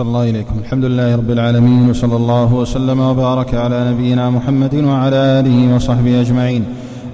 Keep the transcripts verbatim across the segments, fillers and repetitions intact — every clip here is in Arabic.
أحسن الله إليكم. الحمد لله رب العالمين، وصلى الله وسلم وبارك على نبينا محمد وعلى آله وصحبه أجمعين.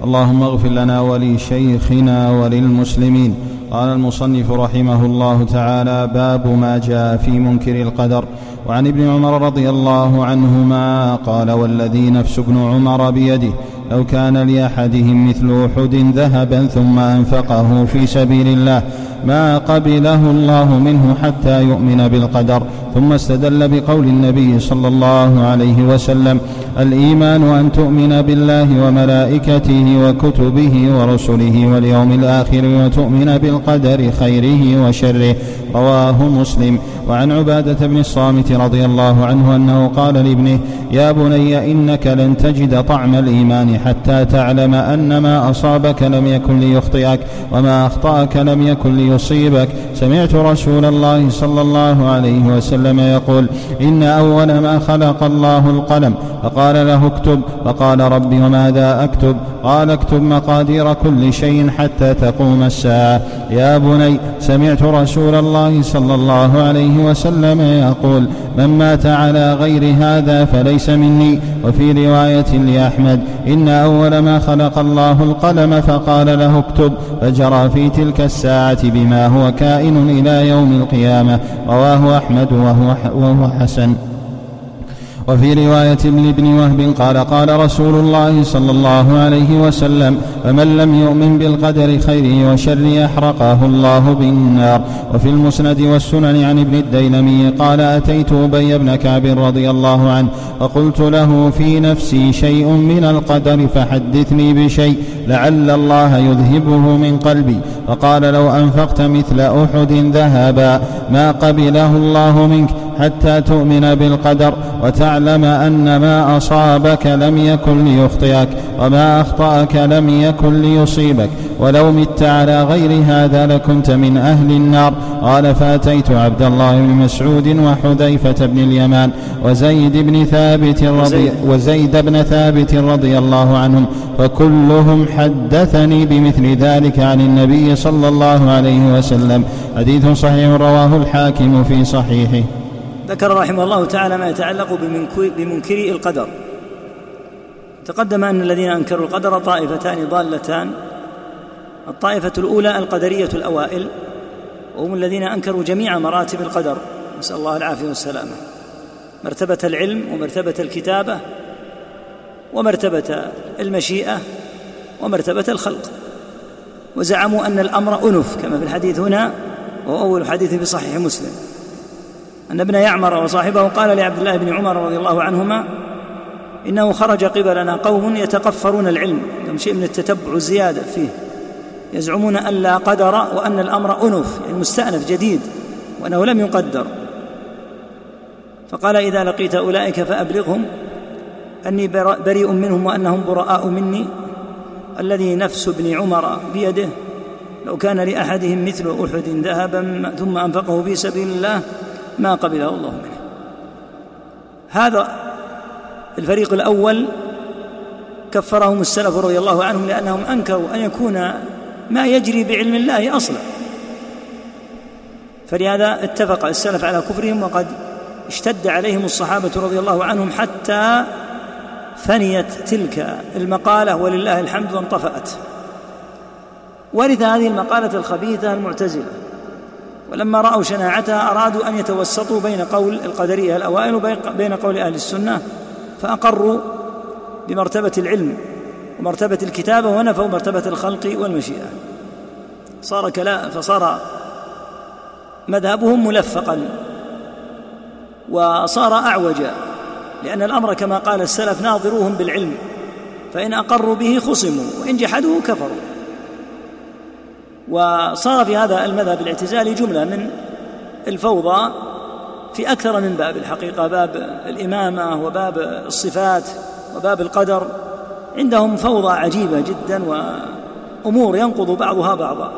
اللهم اغفر لنا ولشيخنا وللمسلمين. قال المصنف رحمه الله تعالى: باب ما جاء في منكر القدر. وعن ابن عمر رضي الله عنهما قال: والذي نفس ابن عمر بيده لو كان لأحدهم مثل أحد ذهبا ثم أنفقه في سبيل الله ما قبله الله منه حتى يؤمن بالقدر. ثم استدل بقول النبي صلى الله عليه وسلم: الإيمان أن تؤمن بالله وملائكته وكتبه ورسله واليوم الآخر وتؤمن بالقدر خيره وشره. رواه مسلم. وعن عبادة بن الصامت رضي الله عنه أنه قال لابنه: يا بني إنك لن تجد طعم الإيمان حتى تعلم أن ما أصابك لم يكن ليخطئك وما أخطأك لم يكن ليصيبك. سمعت رسول الله صلى الله عليه وسلم يقول: إن أول ما خلق الله القلم، فقال له اكتب، فقال رب وماذا أكتب؟ قال اكتب مقادير كل شيء حتى تقوم الساعة. يا بني سمعت رسول الله صلى الله عليه وسلم يقول: من مات على غير هذا فليس مني. وفي رواية لأحمد: إن أول ما خلق الله القلم فقال له اكتب، فجرى في تلك الساعة بما هو كائن إلى يوم القيامة. رواه أحمد وهو حسن. وفي رواية لابن وهب قال: قال رسول الله صلى الله عليه وسلم: فمن لم يؤمن بالقدر خيره وشره أحرقه الله بالنار. وفي المسند والسنن عن ابن الديلمي قال: أتيت أبي بن كعب رضي الله عنه فقلت له: في نفسي شيء من القدر فحدثني بشيء لعل الله يذهبه من قلبي. فقال: لو أنفقت مثل أحد ذهبا ما قبله الله منك حتى تؤمن بالقدر وتعلم أن ما أصابك لم يكن ليخطئك وما أخطأك لم يكن ليصيبك، ولو مت على غير هذا لكنت من أهل النار. قال: فأتيت عبد الله بن مسعود وحذيفة بن اليمان وزيد بن ثابت رضي وزيد بن ثابت رضي الله عنهم، فكلهم حدثني بمثل ذلك عن النبي صلى الله عليه وسلم. حديث صحيح، رواه الحاكم في صحيحه. ذكر رحمه الله تعالى ما يتعلق بمنكري القدر. تقدم أن الذين أنكروا القدر طائفتان ضالتان: الطائفة الأولى القدرية الأوائل، وهم الذين أنكروا جميع مراتب القدر، نسأل الله العافية والسلامة: مرتبة العلم، ومرتبة الكتابة، ومرتبة المشيئة، ومرتبة الخلق. وزعموا أن الأمر أنف، كما في الحديث هنا، وهو أول حديث في صحيح مسلم، أن ابن يعمر وصاحبه قال لعبد الله بن عمر رضي الله عنهما: إنه خرج قبلنا قوم يتقفرون العلم، لهم شيء من التتبع والزيادة فيه، يزعمون أن لا قدر وأن الأمر أنف، يعني مستأنف جديد، وأنه لم يقدر. فقال: إذا لقيت أولئك فأبلغهم أني بريء منهم وأنهم براء مني. الذي نفس ابن عمر بيده لو كان لأحدهم مثل أحد ذهبا ثم أنفقه في سبيل الله ما قبله الله منه. هذا الفريق الأول كفرهم السلف رضي الله عنهم، لأنهم أنكروا أن يكون ما يجري بعلم الله أصلا، فلهذا اتفق السلف على كفرهم. وقد اشتد عليهم الصحابة رضي الله عنهم حتى فنيت تلك المقالة، ولله الحمد، وانطفأت. ورث هذه المقالة الخبيثة المعتزلة، ولما رأوا شناعتها أرادوا أن يتوسطوا بين قول القدرية الأوائل وبين قول أهل السنة، فأقروا بمرتبة العلم ومرتبة الكتابة ونفوا مرتبة الخلق والمشيئة. صار كلا فصار مذهبهم ملفقا وصار أعوجا، لأن الأمر كما قال السلف: ناظروهم بالعلم، فإن أقروا به خصموا وإن جحدوه كفروا. وصار في هذا المذهب الاعتزالي جملة من الفوضى في أكثر من باب، الحقيقة باب الإمامة وباب الصفات وباب القدر، عندهم فوضى عجيبة جدا وأمور ينقض بعضها بعضا.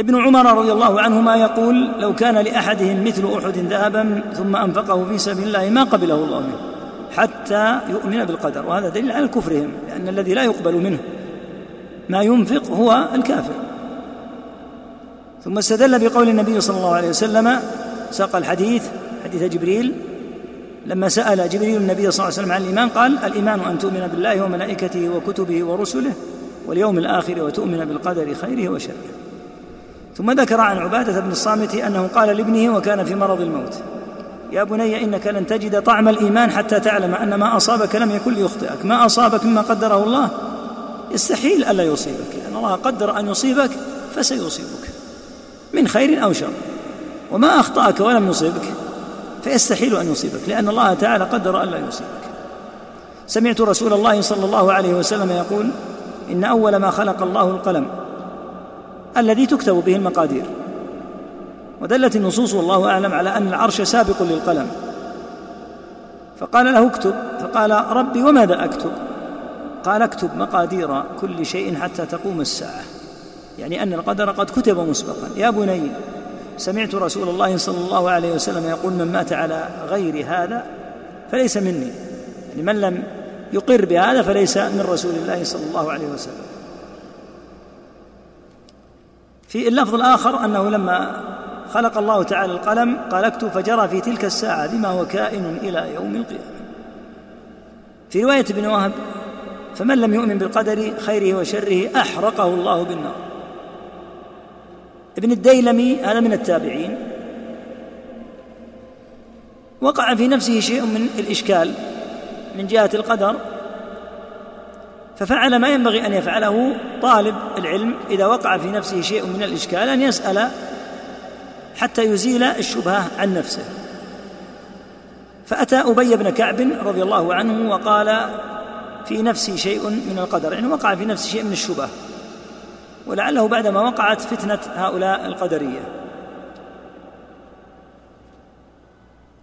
ابن عمر رضي الله عنهما يقول: لو كان لأحدهم مثل أحد ذهبا ثم أنفقه في سبيل الله ما قبله الله منه حتى يؤمن بالقدر. وهذا دليل على كفرهم، لأن الذي لا يقبل منه ما ينفق هو الكافر. ثم استدل بقول النبي صلى الله عليه وسلم، ساق الحديث حديث جبريل لما سأل جبريل النبي صلى الله عليه وسلم عن الإيمان قال: الإيمان أن تؤمن بالله وملائكته وكتبه ورسله واليوم الآخر وتؤمن بالقدر خيره وشره. ثم ذكر عن عبادة بن الصامت أنه قال لابنه وكان في مرض الموت: يا بني إنك لن تجد طعم الإيمان حتى تعلم أن ما أصابك لم يكن ليخطئك، ما أصابك مما قدره الله يستحيل ألا يصيبك، لأن الله قدر أن يصيبك فسيصيبك من خير أو شر، وما أخطأك ولم يصيبك فيستحيل أن يصيبك لأن الله تعالى قدر ألا يصيبك. سمعت رسول الله صلى الله عليه وسلم يقول: إن أول ما خلق الله القلم الذي تكتب به المقادير. ودلت النصوص والله أعلم على أن العرش سابق للقلم، فقال له اكتب، فقال: ربي وماذا أكتب؟ قال: اكتب مقادير كل شيء حتى تقوم الساعة، يعني أن القدر قد كتب مسبقا. يا بني سمعت رسول الله صلى الله عليه وسلم يقول: من مات على غير هذا فليس مني، يعني من لم يقر بهذا فليس من رسول الله صلى الله عليه وسلم. في اللفظ الآخر أنه لما خلق الله تعالى القلم قال: اكتب، فجرى في تلك الساعة بما هو كائن إلى يوم القيامة. في رواية ابن وهب: فمن لم يؤمن بالقدر خيره وشره أحرقه الله بالنار. ابن الديلمي هذا من التابعين وقع في نفسه شيء من الإشكال من جهة القدر، ففعل ما ينبغي أن يفعله طالب العلم إذا وقع في نفسه شيء من الإشكال، أن يسأل حتى يزيل الشبهة عن نفسه. فأتى أبي بن كعب رضي الله عنه وقال: في نفسي شيء من القدر، يعني وقع في نفسي شيء من الشبهة، ولعله بعدما وقعت فتنة هؤلاء القدرية،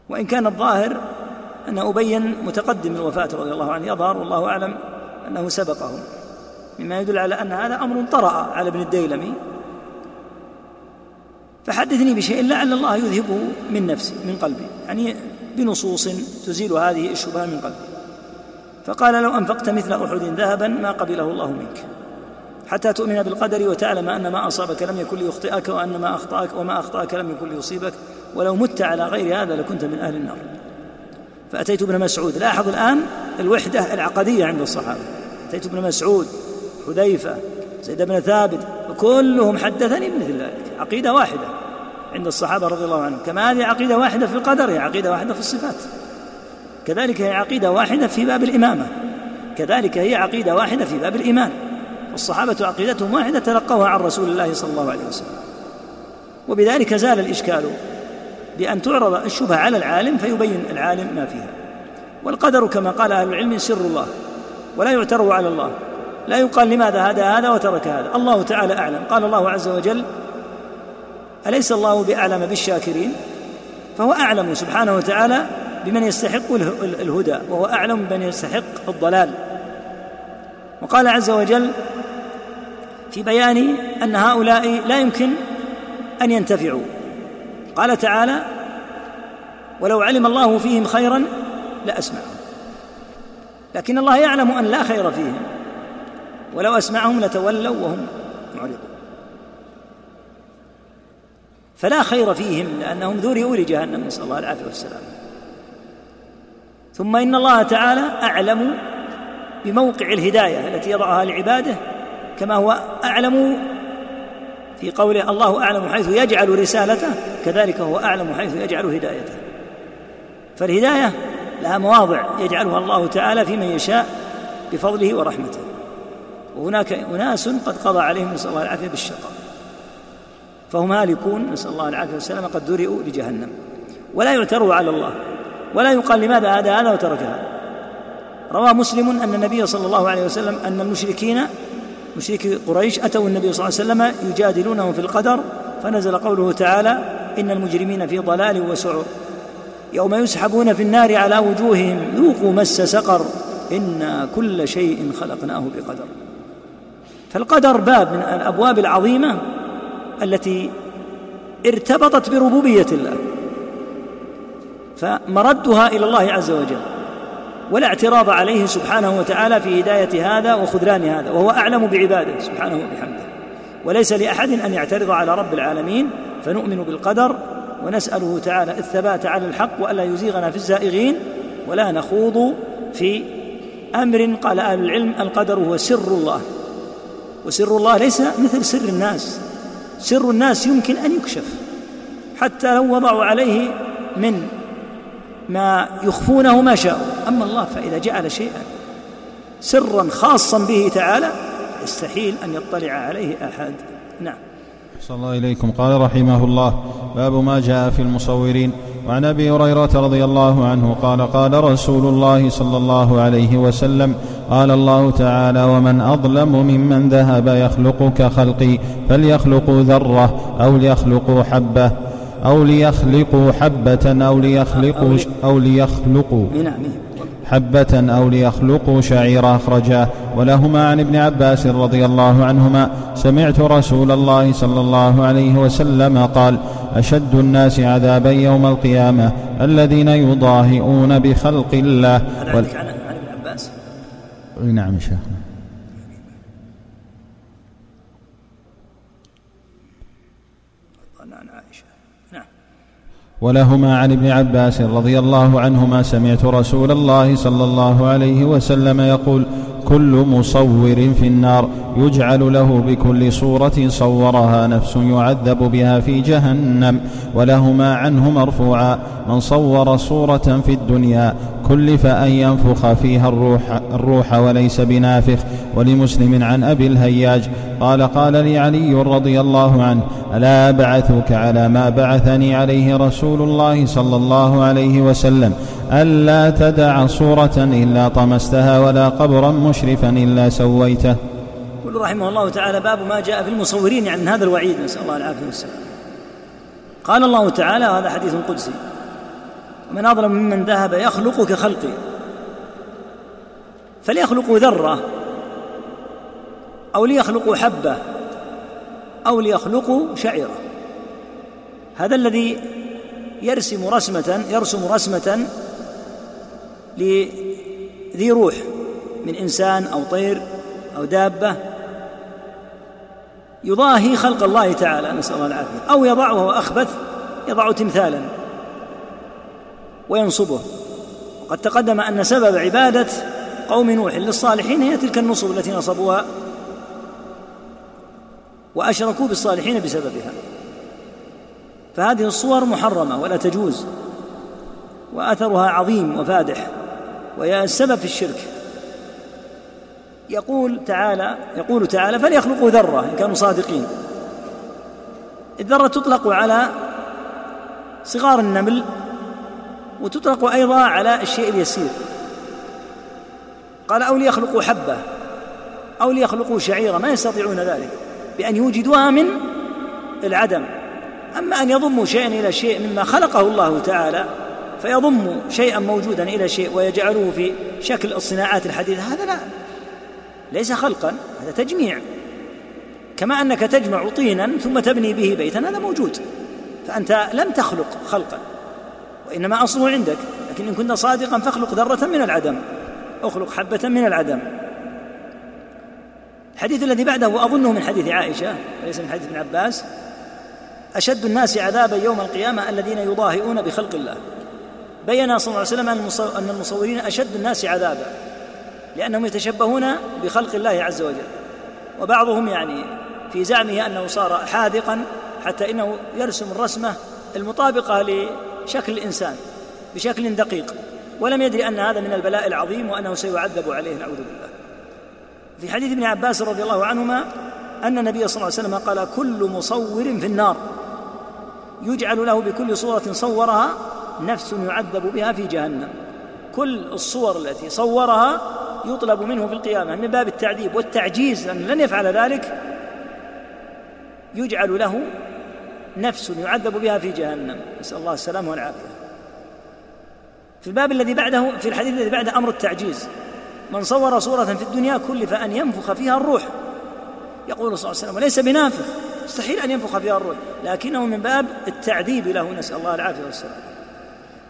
وإن كان الظاهر أن أبي متقدم الوفاة رضي الله عنه، يظهر والله أعلم أنه سبقهم، مما يدل على أن هذا أمر طرأ على ابن الديلمي. فحدثني بشيء لعل الله يذهبه من نفسي من قلبي، يعني بنصوص تزيل هذه الشبهة من قلبي. فقال: لو أنفقت مثل أحد ذهبا ما قبله الله منك حتى تؤمن بالقدر وتعلم أن ما أصابك لم يكن ليخطئك وأن ما أخطأك وما أخطأك لم يكن ليصيبك، ولو مت على غير هذا لكنت من أهل النار. فأتيت ابن مسعود، لاحظ الآن الوحدة العقدية عند الصحابة، أتيت ابن مسعود، حذيفة، زيد بن ثابت، وكلهم حدثني بمثل ذلك، عقيدة واحدة عند الصحابة رضي الله عنهم. كما هذه عقيدة واحدة في القدر هي عقيدة واحدة في الصفات، كذلك هي عقيدة واحدة في باب الإمامة، كذلك هي عقيدة واحدة في باب الإيمان. الصحابة عقيدتهم واحدة تلقوها عن رسول الله صلى الله عليه وسلم، وبذلك زال الإشكال بأن تعرض الشبهة على العالم فيبين العالم ما فيها. والقدر كما قال أهل العلم سر الله ولا يعترض على الله، لا يقال لماذا هذا هذا وترك هذا، الله تعالى أعلم. قال الله عز وجل: أليس الله بأعلم بالشاكرين؟ فهو أعلم سبحانه وتعالى بمن يستحق الهدى، وهو أعلم بمن يستحق الضلال. وقال عز وجل في بيان أن هؤلاء لا يمكن أن ينتفعوا، قال تعالى: ولو علم الله فيهم خيرا لأسمعهم، لكن الله يعلم أن لا خير فيهم ولو أسمعهم لتولوا وهم معرضون. فلا خير فيهم لأنهم ذريوا لجهنم، نسأل الله العافية والسلام. ثم إن الله تعالى أعلم بموقع الهداية التي يضعها لعباده، كما هو أعلم في قوله: الله أعلم حيث يجعل رسالته، كذلك هو أعلم حيث يجعل هدايته. فالهداية لها مواضع يجعلها الله تعالى في من يشاء بفضله ورحمته، وهناك أناس قد قضى عليهم نسأل الله العافية بالشقاء، فهم هالكون نسأل الله العافية والسلام، قد ذرئوا لجهنم. ولا يعتروا على الله، ولا يقال لماذا هذا هذا وترك هذا. روى مسلم أن النبي صلى الله عليه وسلم أن المشركين مشركي قريش أتوا النبي صلى الله عليه وسلم يجادلونه في القدر، فنزل قوله تعالى: إن المجرمين في ضلال وسعر يوم يسحبون في النار على وجوههم ذوقوا مس سقر إنا كل شيء خلقناه بقدر. فالقدر باب من الأبواب العظيمة التي ارتبطت بربوبية الله، فمردها إلى الله عز وجل، ولا اعتراض عليه سبحانه وتعالى في هداية هذا وخذلان هذا، وهو أعلم بعباده سبحانه وبحمده. وليس لأحد أن يعترض على رب العالمين، فنؤمن بالقدر ونسأله تعالى الثبات على الحق وألا يزيغنا في الزائغين ولا نخوض في أمر قال أهل العلم القدر هو سر الله، وسر الله ليس مثل سر الناس، سر الناس يمكن أن يكشف حتى لو وضعوا عليه من ما يخفونه ما شاءوا، أما الله فإذا جعل شيئا سرا خاصا به تعالى يستحيل أن يطلع عليه أحد. نعم. صلى الله إليكم. قال رحمه الله: باب ما جاء في المصورين. وعن أبي هريرة رضي الله عنه قال: قال رسول الله صلى الله عليه وسلم: قال الله تعالى: ومن أظلم ممن ذهب يخلق كخلقي فليخلقوا ذرة أو ليخلقوا حبة أو ليخلقوا حبة أو ليخلقوا أو ليخلقوا حبة أو ليخلقوا شعيرا. أخرجاه. ولهما عن ابن عباس رضي الله عنهما: سمعت رسول الله صلى الله عليه وسلم قال: أشد الناس عذابا يوم القيامة الذين يضاهئون بخلق الله. هذا عندك عن ابن عباس؟ نعم شيخ. ولهما عن ابن عباس رضي الله عنهما: سمعت رسول الله صلى الله عليه وسلم يقول: كل مصور في النار يجعل له بكل صورة صورها نفس يعذب بها في جهنم. ولهما عنه مرفوعا: من صور صورة في الدنيا كلف أن ينفخ فيها الروح, الروح وليس بنافخ. ولمسلم عن أبي الهياج قال: قال لي علي رضي الله عنه: ألا أبعثك على ما بعثني عليه رسول الله صلى الله عليه وسلم؟ ألا تدع صورة إلا طمستها ولا قبرا مشرفا إلا سويته. قل رحمه الله تعالى: باب ما جاء في المصورين، يعني هذا الوعيد، نسأل الله العافية والسلام. قال الله تعالى، هذا حديث قدسي: ومن أظلم ممن ذهب يخلق كخلقي فليخلقوا ذرة أو ليخلقوا حبة أو ليخلقوا شعيرة. هذا الذي يرسم رسمة يرسم رسمة لذي روح من إنسان أو طير أو دابة يضاهي خلق الله تعالى، نسأل الله العافية، أو يضعه وأخبث، يضع تمثالا وينصبه. وقد تقدم أن سبب عبادة قوم نوح للصالحين هي تلك النصب التي نصبوها وأشركوا بالصالحين بسببها، فهذه الصور محرمة ولا تجوز، وأثرها عظيم وفادح، وهي السبب في الشرك. يقول تعالى يقول تعالى: فليخلقوا ذرة، إن كانوا صادقين. الذرة تطلق على صغار النمل، وتطلق أيضا على الشيء اليسير. قال: أو ليخلقوا حبة أو ليخلقوا شعيرة، ما يستطيعون ذلك بأن يوجدوها من العدم. أما أن يضموا شيئا إلى شيء مما خلقه الله تعالى، فيضموا شيئا موجودا إلى شيء ويجعلوه في شكل الصناعات الحديثة، هذا لا، ليس خلقا، هذا تجميع. كما أنك تجمع طينا ثم تبني به بيتا، هذا موجود، فأنت لم تخلق خلقا، وإنما أصله عندك. لكن إن كنت صادقا فاخلق ذرة من العدم، أخلق حبة من العدم. الحديث الذي بعده أظنه من حديث عائشة وليس من حديث ابن عباس: أشد الناس عذابا يوم القيامة الذين يضاهئون بخلق الله. بيّن صلى الله عليه وسلم أن المصورين أشد الناس عذابا لأنهم يتشبهون بخلق الله عز وجل، وبعضهم يعني في زعمه أنه صار حاذقا حتى إنه يرسم الرسمة المطابقة لشكل الإنسان بشكل دقيق، ولم يدري أن هذا من البلاء العظيم وأنه سيعذب عليه، نعوذ بالله. في حديث ابن عباس رضي الله عنهما أن النبي صلى الله عليه وسلم قال: كل مصور في النار يجعل له بكل صورة صورها نفس يعذب بها في جهنم. كل الصور التي صورها يطلب منه في القيامة من باب التعذيب والتعجيز أن لن يفعل ذلك، يجعل له نفس يعذب بها في جهنم، نسأل الله السلامة والعافية. في الباب الذي بعده، في الحديث الذي بعده، أمر التعجيز: من صور صورة في الدنيا كلف أن ينفخ فيها الروح. يقول صلى الله عليه وسلم: وليس بنافخ، مستحيل أن ينفخ فيها الروح، لكنه من باب التعذيب له، نسأل الله العافية والسلام.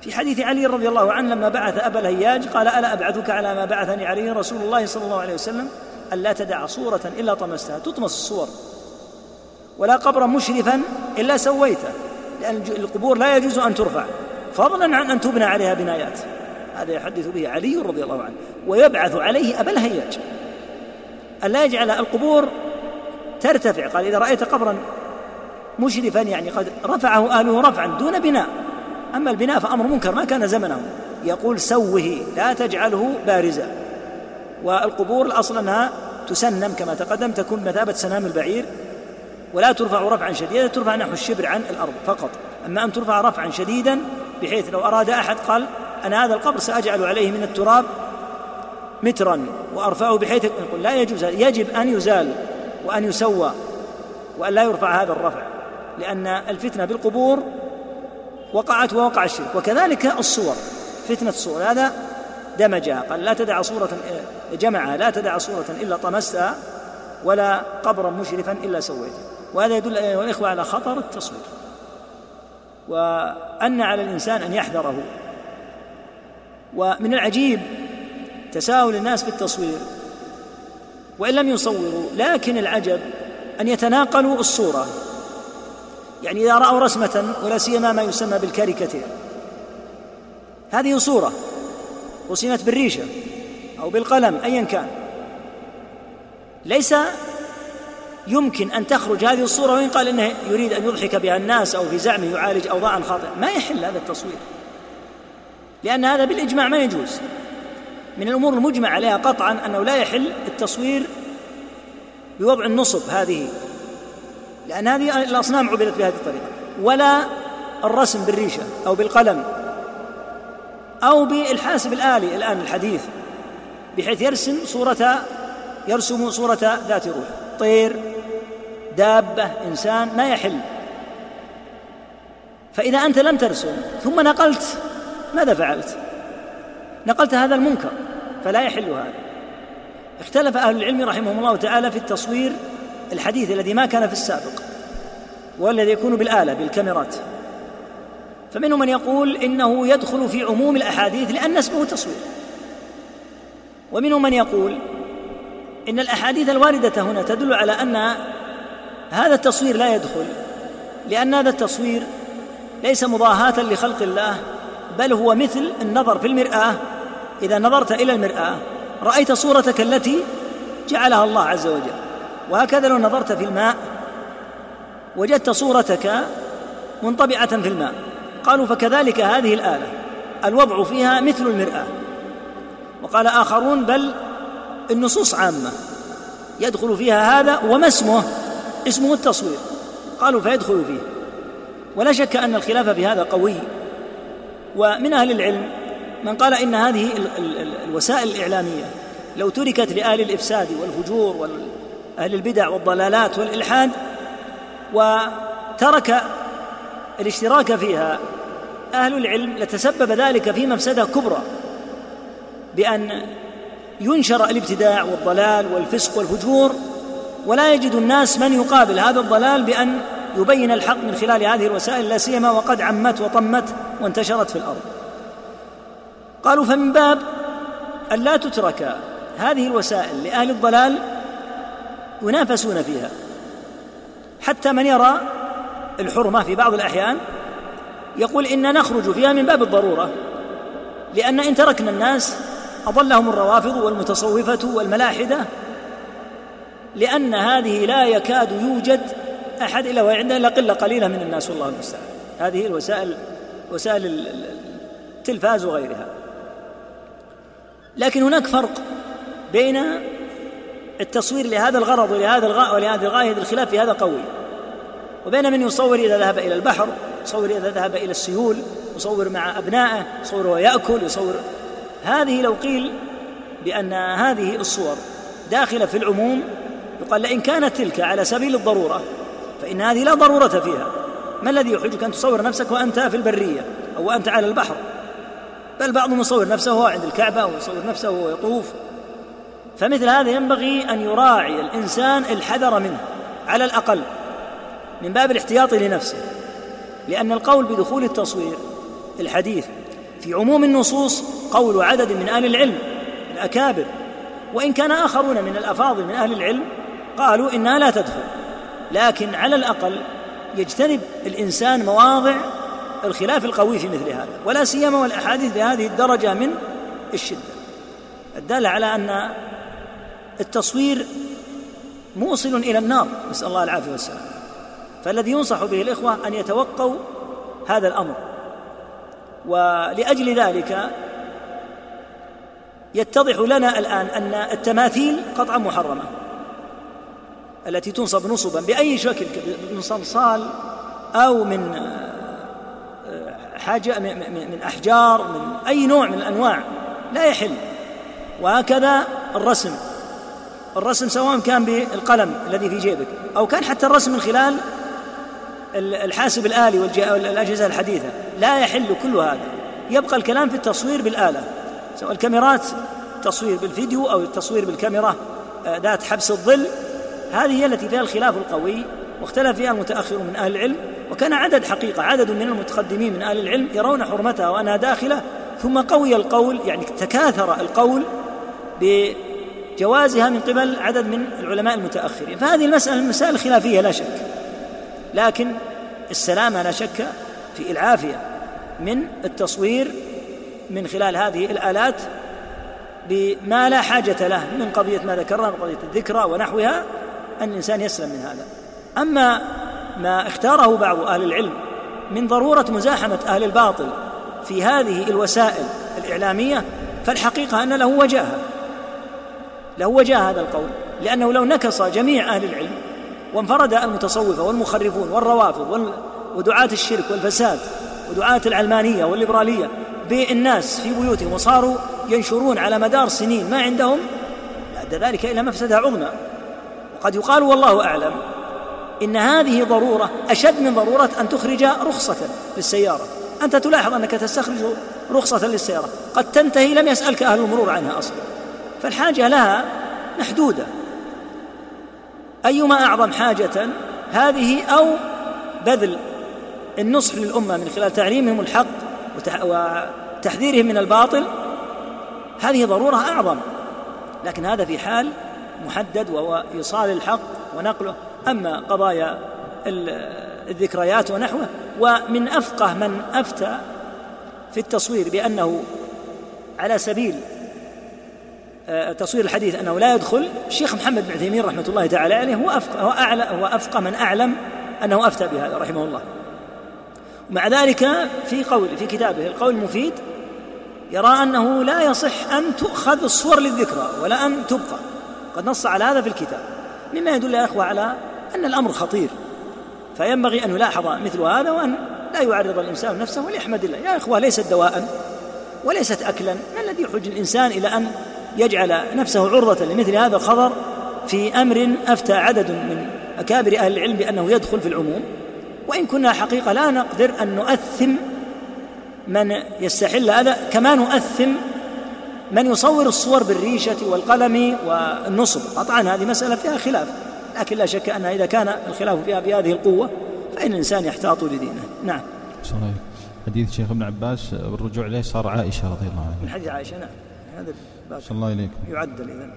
في حديث علي رضي الله عنه لما بعث أبا الهياج قال: ألا أبعثك على ما بعثني عليه رسول الله صلى الله عليه وسلم؟ ألا تدع صورة إلا طمستها. تطمس الصور ولا قبرا مشرفا إلا سويته، لأن القبور لا يجوز أن ترفع، فضلا عن أن تبنى عليها بنايات. هذا يحدث به علي رضي الله عنه، ويبعث عليه أبا الهياج أن لا يجعل القبور ترتفع. قال إذا رأيت قبرا مشرفا يعني قد رفعه أهله رفعا دون بناء، أما البناء فأمر منكر ما كان زمنه. يقول سوه، لا تجعله بارزا. والقبور الأصل أنها تسنم كما تقدم، تكون بمثابة سنام البعير، ولا ترفع رفعا شديدا، ترفع نحو الشبر عن الأرض فقط. أما أن ترفع رفعا شديدا بحيث لو أراد أحد قال أنا هذا القبر سأجعل عليه من التراب مترا وأرفعه بحيث، يقول لا يجوز، يجب أن يزال وأن يسوى وأن لا يرفع هذا الرفع، لأن الفتنة بالقبور وقعت ووقع الشرك. وكذلك الصور، فتنة الصور هذا دمجها، قال لا تدع صورة، جمعها لا تدع صورة إلا طمستها ولا قبرا مشرفا إلا سويته. وهذا يدل أيها الإخوة على خطر التصوير، وأن على الإنسان أن يحذره. ومن العجيب تساهل الناس في التصوير وإن لم يصوروا، لكن العجب أن يتناقلوا الصورة. يعني إذا رأوا رسمة، ولا سيما ما يسمى بالكاريكاتير، هذه صورة رسمت بالريشة أو بالقلم أيا كان، ليس يمكن أن تخرج هذه الصورة وإن قال إنه يريد أن يضحك بها الناس أو في زعمه يعالج أوضاعا خاطئة، ما يحل هذا التصوير، لأن هذا بالإجماع ما يجوز. من الأمور المجمع عليها قطعا أنه لا يحل التصوير بوضع النصب هذه، لأن هذه الأصنام عبدت بهذه الطريقة، ولا الرسم بالريشة أو بالقلم أو بالحاسب الآلي الآن الحديث، بحيث يرسم صورة يرسم صورة ذات روح، طير، دابة، إنسان، ما يحل. فإذا أنت لم ترسم ثم نقلت، ماذا فعلت؟ نقلت هذا المنكر، فلا يحل هذا. اختلف أهل العلم رحمهم الله تعالى في التصوير الحديث الذي ما كان في السابق، والذي يكون بالآلة بالكاميرات. فمنهم من يقول إنه يدخل في عموم الأحاديث لأن اسمه تصوير، ومنهم من يقول إن الأحاديث الواردة هنا تدل على أن هذا التصوير لا يدخل، لأن هذا التصوير ليس مضاهاة لخلق الله، بل هو مثل النظر في المرآة. إذا نظرت إلى المرآة رأيت صورتك التي جعلها الله عز وجل، وهكذا لو نظرت في الماء وجدت صورتك منطبعة في الماء. قالوا فكذلك هذه الآلة الوضع فيها مثل المرآة. وقال آخرون بل النصوص عامة يدخل فيها هذا، وما اسمه؟ اسمه التصوير. قالوا فيدخل فيه. ولا شك أن الخلاف في هذا قوي، ومن أهل العلم من قال إن هذه الوسائل الإعلامية لو تركت لأهل الإفساد والفجور وأهل البدع والضلالات والإلحاد، وترك الاشتراك فيها أهل العلم، لتسبب ذلك في مفسدة كبرى، بأن ينشر الابتداع والضلال والفسق والفجور، ولا يجد الناس من يقابل هذا الضلال بأن يبين الحق من خلال هذه الوسائل، لا سيما وقد عمت وطمت وانتشرت في الأرض. قالوا فمن باب ألا تترك هذه الوسائل لأهل الضلال ينافسون فيها، حتى من يرى الحرمة في بعض الأحيان يقول إن نخرج فيها من باب الضرورة، لأن إن تركنا الناس أضلهم الروافض والمتصوفة والملاحدة، لأن هذه لا يكاد يوجد أحد إلا وعنده إلا قلة قليلة من الناس، والله المستعان. هذه الوسائل وسائل التلفاز وغيرها. لكن هناك فرق بين التصوير لهذا الغرض ولهذا الغاء ولهذه الغاية، الخلاف في هذا قوي، وبين من يصور إذا ذهب إلى البحر، يصور إذا ذهب إلى السيول، يصور مع أبنائه، يصور ويأكل، يصور. هذه لو قيل بأن هذه الصور داخلة في العموم يقال لئن كانت تلك على سبيل الضرورة فإن هذه لا ضرورة فيها. ما الذي يحجك أن تصور نفسك وأنت في البرية أو أنت على البحر؟ بل بعضهم يصور نفسه عند الكعبة ويصور نفسه ويطوف. فمثل هذا ينبغي أن يراعي الإنسان الحذر منه على الأقل من باب الاحتياط لنفسه، لأن القول بدخول التصوير الحديث في عموم النصوص قول عدد من أهل العلم الأكابر، وإن كان آخرون من الأفاضل من أهل العلم قالوا إنها لا تدخل، لكن على الأقل يجتنب الإنسان مواضع الخلاف القوي في مثل هذا، ولا سيما والأحاديث بهذه الدرجة من الشدة، الدالة على أن التصوير موصل إلى النار، نسأل الله العافية والسلام. فالذي ينصح به الإخوة أن يتوقوا هذا الأمر، ولأجل ذلك يتضح لنا الآن أن التماثيل قطعا محرمة التي تنصب نصبا بأي شكل، من صلصال أو من حاجة من أحجار، من أي نوع من الأنواع لا يحل. وهكذا الرسم، الرسم سواء كان بالقلم الذي في جيبك أو كان حتى الرسم من خلال الحاسب الآلي والأجهزة الحديثة لا يحل كل هذا. يبقى الكلام في التصوير بالآلة، سواء الكاميرات تصوير بالفيديو أو التصوير بالكاميرا ذات حبس الظل، هذه هي التي فيها الخلاف القوي واختلف فيها المتأخرون من أهل العلم، وكان عدد حقيقة عدد من المتقدمين من أهل العلم يرون حرمتها وأنها داخلة، ثم قوي القول يعني تكاثر القول بجوازها من قبل عدد من العلماء المتأخرين. فهذه المسألة المسائل الخلافية لا شك، لكن السلامة لا شك في العافية من التصوير من خلال هذه الآلات بما لا حاجة له من قضية ما ذكرنا من قضية الذكرى ونحوها، أن الإنسان يسلم من هذا. أما ما اختاره بعض أهل العلم من ضرورة مزاحمة أهل الباطل في هذه الوسائل الإعلامية، فالحقيقة أن له وجاهة، له وجاه هذا القول، لأنه لو نكص جميع أهل العلم وانفرد المتصوفة والمخرفون والروافض ودعاة الشرك والفساد ودعاة العلمانية والليبرالية بالناس في بيوتهم وصاروا ينشرون على مدار سنين ما عندهم، لأدى ذلك إلى مفسدة عظمى. وقد يقال والله أعلم إن هذه ضرورة أشد من ضرورة أن تخرج رخصة للسيارة. أنت تلاحظ أنك تستخرج رخصة للسيارة قد تنتهي لم يسألك أهل المرور عنها أصلا، فالحاجة لها محدودة، أيما أعظم حاجة هذه أو بذل النصح للأمة من خلال تعليمهم الحق وتحذيرهم من الباطل، هذه ضرورة أعظم، لكن هذا في حال محدد وهو إيصال الحق ونقله. أما قضايا الذكريات ونحوه، ومن أفقه من أفتى في التصوير بأنه على سبيل تصوير الحديث أنه لا يدخل الشيخ محمد بن عثيمين رحمة الله تعالى عليه، هو أفقه, هو أعلى هو أفقه من أعلم أنه أفتى بهذا رحمه الله. ومع ذلك في قول في كتابه القول المفيد يرى أنه لا يصح أن تؤخذ الصور للذكرى ولا أن تبقى، قد نص على هذا في الكتاب، مما يدل يا أخوة على أن الأمر خطير، فينبغي أن يلاحظ مثل هذا وأن لا يعرض الإنسان نفسه وليحمد الله. يا أخوة ليست دواء وليست أكلا، ما الذي يحوج الإنسان إلى أن يجعل نفسه عرضة لمثل هذا الخبر في أمر أفتى عدد من أكابر أهل العلم بأنه يدخل في العموم؟ وإن كنا حقيقة لا نقدر أن نؤثم من يستحل هذا كما نؤثم من يصور الصور بالريشة والقلم والنصب، قطعا هذه مسألة فيها خلاف، لكن لا شك أن إذا كان الخلاف فيها بهذه القوة فإن الإنسان يحتاط لدينه. نعم. صحيح. حديث شيخ ابن عباس والرجوع إليه صار عائشة رضي الله عنها، من حديث عائشة. نعم هذا صلى الله عليكم يعدل إذن.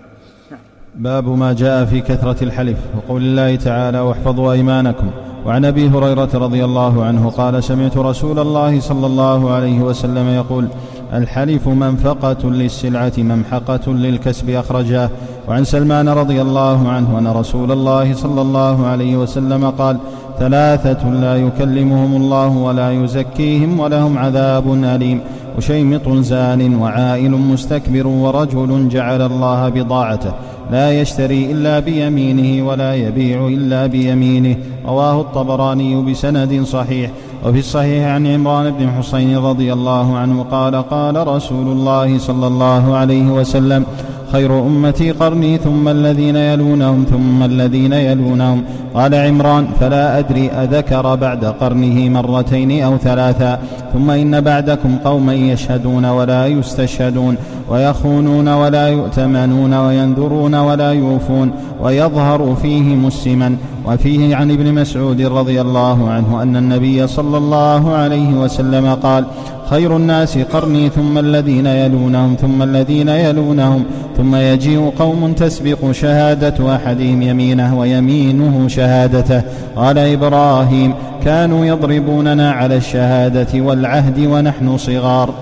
نعم. باب ما جاء في كثرة الحلف وقول الله تعالى واحفظوا أيمانكم. وعن أبي هريرة رضي الله عنه قال سمعت رسول الله صلى الله عليه وسلم يقول الحلف منفقة للسلعة ممحقة للكسب أخرجاه. وعن سلمان رضي الله عنه أن رسول الله صلى الله عليه وسلم قال ثلاثة لا يكلمهم الله ولا يزكيهم ولهم عذاب أليم، وشيمط زان وعائل مستكبر ورجل جعل الله بضاعته لا يشتري إلا بيمينه ولا يبيع إلا بيمينه. رواه الطبراني بسند صحيح. وفي الصحيح عن عمران بن حصين رضي الله عنه قال قال رسول الله صلى الله عليه وسلم خير أمتي قرني ثم الذين يلونهم ثم الذين يلونهم. قال عمران فلا أدري أذكر بعد قرنه مرتين أو ثلاثا. ثم إن بعدكم قوما يشهدون ولا يستشهدون ويخونون ولا يؤتمنون وينذرون ولا يوفون ويظهر فيهم السمن. وفيه عن ابن مسعود رضي الله عنه أن النبي صلى الله عليه وسلم قال خير الناس قرني ثم الذين يلونهم ثم الذين يلونهم ثم يجيء قوم تسبق شهادة أحدهم يمينه ويمينه شهادته. قال إبراهيم كانوا يضربوننا على الشهادة والعهد ونحن صغار.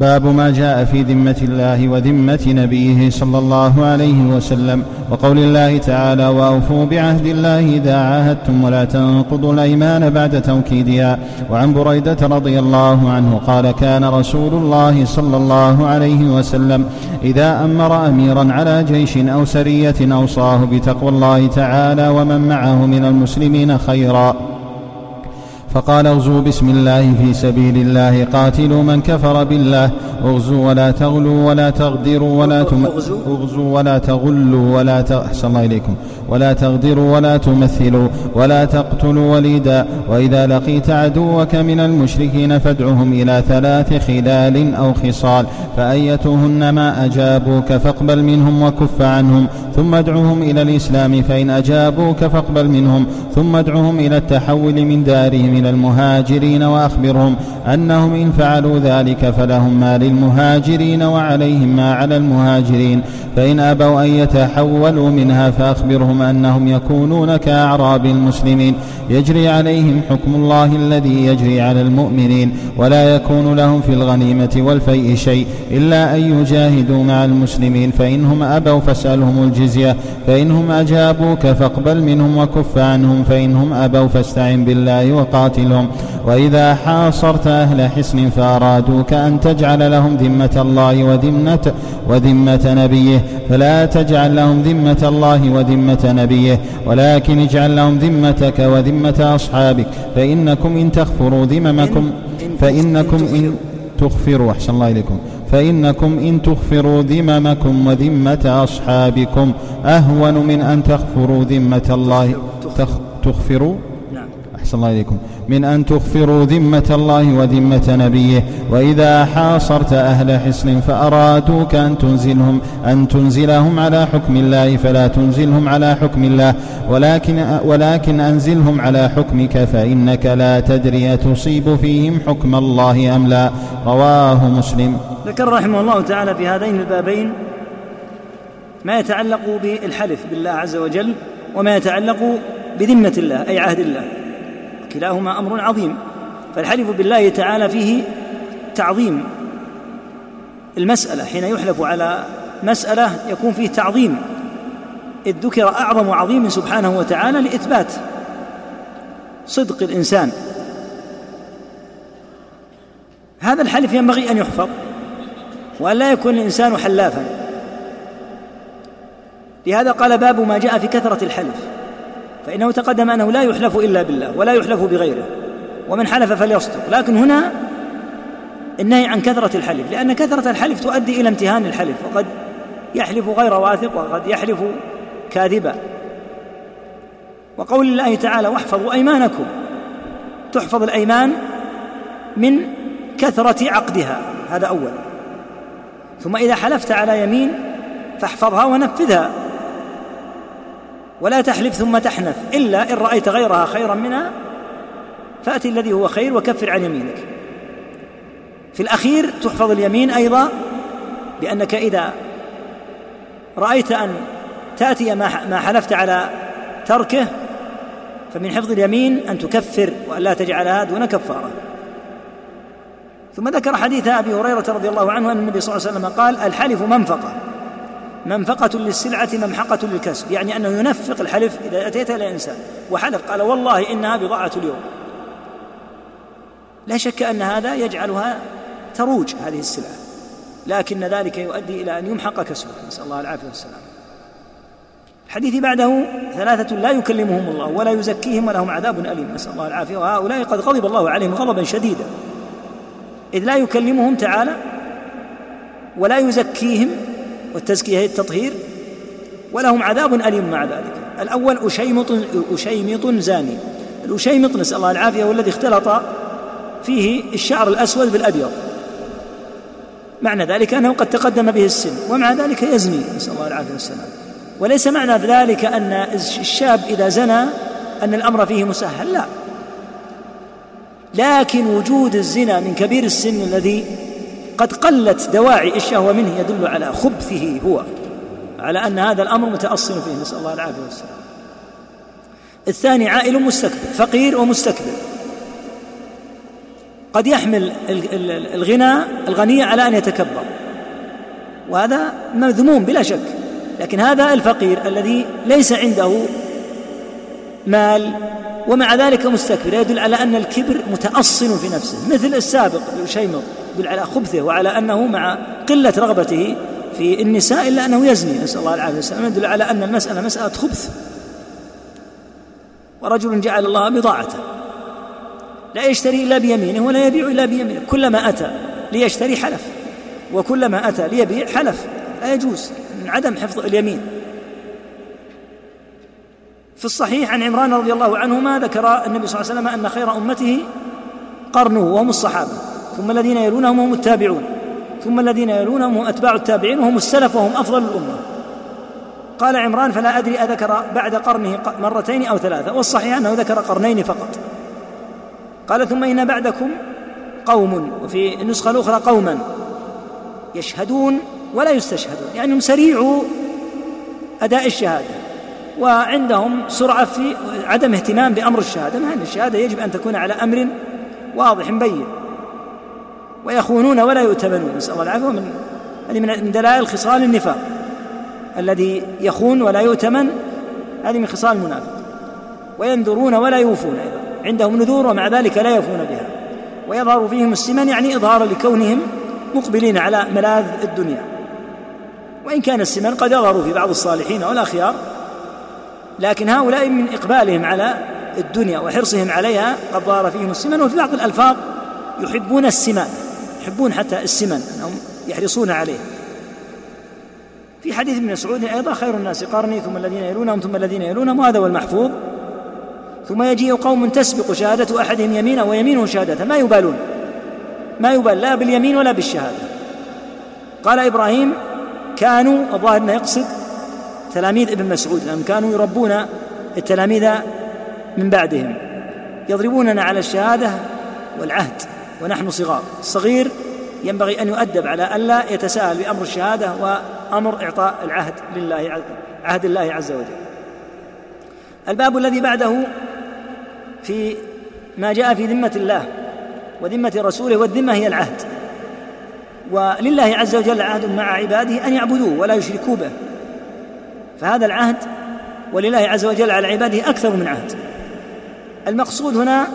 باب ما جاء في ذمة الله وذمة نبيه صلى الله عليه وسلم وقول الله تعالى وأوفوا بعهد الله إذا عاهدتم ولا تنقضوا الأيمان بعد توكيدها. وعن بريدة رضي الله عنه قال كان رسول الله صلى الله عليه وسلم إذا أمر أميرا على جيش أو سرية أوصاه بتقوى الله تعالى ومن معه من المسلمين خيرا، فقال اغزوا بسم الله في سبيل الله، قاتلوا من كفر بالله، اغزوا ولا تغلوا ولا تغدروا ولا تم... اغزوا ولا تغلوا ولا ت... أحسن الله إليكم. ولا تغدروا ولا تمثلوا ولا تقتلوا وليدا. وإذا لقيت عدوك من المشركين فادعهم إلى ثلاث خلال أو خصال، فأيتهن ما أجابوك فاقبل منهم وكف عنهم، ثم ادعهم إلى الإسلام فإن أجابوك فاقبل منهم، ثم ادعهم إلى التحول من دارهم إلى المهاجرين وأخبرهم أنهم إن فعلوا ذلك فلهم ما للمهاجرين وعليهم ما على المهاجرين، فإن أبوا أن يتحولوا منها فأخبرهم أنهم يكونون كأعراب المسلمين يجري عليهم حكم الله الذي يجري على المؤمنين، ولا يكون لهم في الغنيمة والفيء شيء إلا أن يجاهدوا مع المسلمين، فإنهم أبوا فاسألهم الجزية، فإنهم أجابوك فاقبل منهم وكف عنهم، فإنهم أبوا فاستعن بالله وقاتلهم. وإذا حاصرت أهل حصن فأرادوك أن تجعل لهم ذمة الله وذمة, وذمة نبيه فلا تجعل لهم ذمة الله وذمة نبيه، ولكن اجعل لهم ذمتك وذمة أصحابك، فإنكم إن تخفروا ذممكم فإنكم إن تخفروا أحسن الله إليكم فإنكم إن تخفروا ذممكم وذمة أصحابكم أهون من أن تخفروا ذمة الله تخفروا أحسن الله إليكم من أن تغفروا ذمة الله وذمة نبيه. وإذا حاصرت أهل حصن فأرادوك أن تنزلهم أن تنزلهم على حكم الله فلا تنزلهم على حكم الله، ولكن ولكن أنزلهم على حكمك، فإنك لا تدري أتصيب فيهم حكم الله أم لا. رواه مسلم. ذكر رحمه الله تعالى في هذين البابين ما يتعلق بالحلف بالله عز وجل وما يتعلق بذمة الله أي عهد الله، كلاهما أمر عظيم. فالحلف بالله تعالى فيه تعظيم المسألة، حين يحلف على مسألة يكون فيه تعظيم، إذ ذكر أعظم عظيم سبحانه وتعالى لإثبات صدق الإنسان. هذا الحلف ينبغي أن يحفظ وأن لا يكون الإنسان حلافا. لهذا قال باب ما جاء في كثرة الحلف، فإنه تقدم أنه لا يحلف إلا بالله ولا يحلف بغيره، ومن حلف فليصدق. لكن هنا النهي عن كثرة الحلف، لأن كثرة الحلف تؤدي إلى امتهان الحلف، وقد يحلف غير واثق وقد يحلف كاذبا. وقول الله تعالى واحفظوا أيمانكم، تحفظ الأيمان من كثرة عقدها، هذا أول. ثم إذا حلفت على يمين فاحفظها ونفذها، ولا تحلف ثم تحنث، إلا إن رأيت غيرها خيرا منها فأتي الذي هو خير وكفر عن يمينك. في الأخير تحفظ اليمين أيضا بأنك إذا رأيت أن تأتي ما حلفت على تركه، فمن حفظ اليمين أن تكفر وأن لا تجعلها دون كفارة. ثم ذكر حديث أبي هريرة رضي الله عنه أن النبي صلى الله عليه وسلم قال الحلف منفقة، منفقة للسلعة ممحقة للكسب، يعني أنه ينفق الحلف. إذا أتيت إلى إنسان وحلف قال والله إنها بضاعة اليوم، لا شك أن هذا يجعلها تروج هذه السلعة، لكن ذلك يؤدي إلى أن يمحق كسبه، نسأل الله العافية والسلام. الحديث بعده ثلاثة لا يكلمهم الله ولا يزكيهم ولهم عذاب أليم، نسأل الله العافية. وهؤلاء قد غضب الله عليهم غضبا شديدا، إذ لا يكلمهم تعالى ولا يزكيهم، والتزكية هي التطهير، ولهم عذاب أليم مع ذلك. الأول أشيمط, أشيمط زاني. الأشيمط نسأل الله العافية هو الذي اختلط فيه الشعر الأسود بالأبيض، معنى ذلك أنه قد تقدم به السن ومع ذلك يزني، نسأل الله العافية والسلام. وليس معنى ذلك أن الشاب إذا زنى أن الأمر فيه مسهل، لا، لكن وجود الزنا من كبير السن الذي قد قلت دواعي الشهوة منه يدل على خبثه هو، على أن هذا الأمر متأصل فيه، نسأل الله العافية والسلام. الثاني عائل مستكبر، فقير ومستكبر، قد يحمل الغنى الغني على أن يتكبر، وهذا مذموم بلا شك. لكن هذا الفقير الذي ليس عنده مال ومع ذلك مستكبر يدل على أن الكبر متأصل في نفسه، مثل السابق شيمر يدل على خبثه وعلى أنه مع قلة رغبته في النساء إلا أنه يزني، نسأل الله العافية والسلام، يدل على أن المسألة مسألة خبث. ورجل جعل الله بضاعته لا يشتري إلا بيمينه ولا يبيع إلا بيمينه، كلما أتى ليشتري حلف وكلما أتى ليبيع حلف، لا يجوز، من عدم حفظ اليمين. في الصحيح عن عمران رضي الله عنهما ذكر النبي صلى الله عليه وسلم أن خير أمته قرنه وهم الصحابة، ثم الذين يلونهم هم التابعون، ثم الذين يلونهم هم أتباع التابعين وهم السلف وهم أفضل الأمة. قال عمران فلا أدري أذكر بعد قرنه مرتين أو ثلاثة، والصحيح أنه ذكر قرنين فقط. قال ثم إن بعدكم قوم، وفي النسخة الأخرى قوما يشهدون ولا يستشهدون، يعني هم سريعوا أداء الشهادة وعندهم سرعة في عدم اهتمام بأمر الشهادة، مع أن الشهادة يجب أن تكون على أمر واضح بين، ويخونون ولا يؤتمنون، نسأل الله العافية. ومن هذه من دلائل خصال النفاق، الذي يخون ولا يؤتمن هذه من خصال المنافق. وينذرون ولا يوفون، أيضا عندهم نذور ومع ذلك لا يوفون بها. ويظهر فيهم السمن، يعني إظهار لكونهم مقبلين على ملاذ الدنيا، وإن كان السمن قد يظهر في بعض الصالحين والأخيار، لكن هؤلاء من إقبالهم على الدنيا وحرصهم عليها قد ظهر فيهم السمن. وفي بعض الألفاظ يحبون السمن، يحبون حتى السمن، أنهم يحرصون عليه، في حديث ابن مسعود أيضا خير الناس قرني ثم الذين يلونهم ثم الذين يلونهم، وهذا هو المحفوظ. ثم يجيء قوم تسبق شهادة أحدهم يمينه ويمينه شهادته، ما يبالون، ما يبال لا باليمين ولا بالشهادة. قال إبراهيم كانوا، الظاهر أنه يقصد تلاميذ ابن مسعود، لأنهم كانوا يربون التلاميذ من بعدهم، يضربوننا على الشهادة والعهد ونحن صغار. الصغير ينبغي أن يؤدب على ألا يتساهل بأمر الشهادة وأمر إعطاء العهد لله، عهد الله عز وجل. الباب الذي بعده في ما جاء في ذمة الله وذمة رسوله، والذمة هي العهد، ولله عز وجل عهد مع عباده أن يعبدوه ولا يشركوا به، فهذا العهد ولله عز وجل على عباده أكثر من عهد. المقصود هنا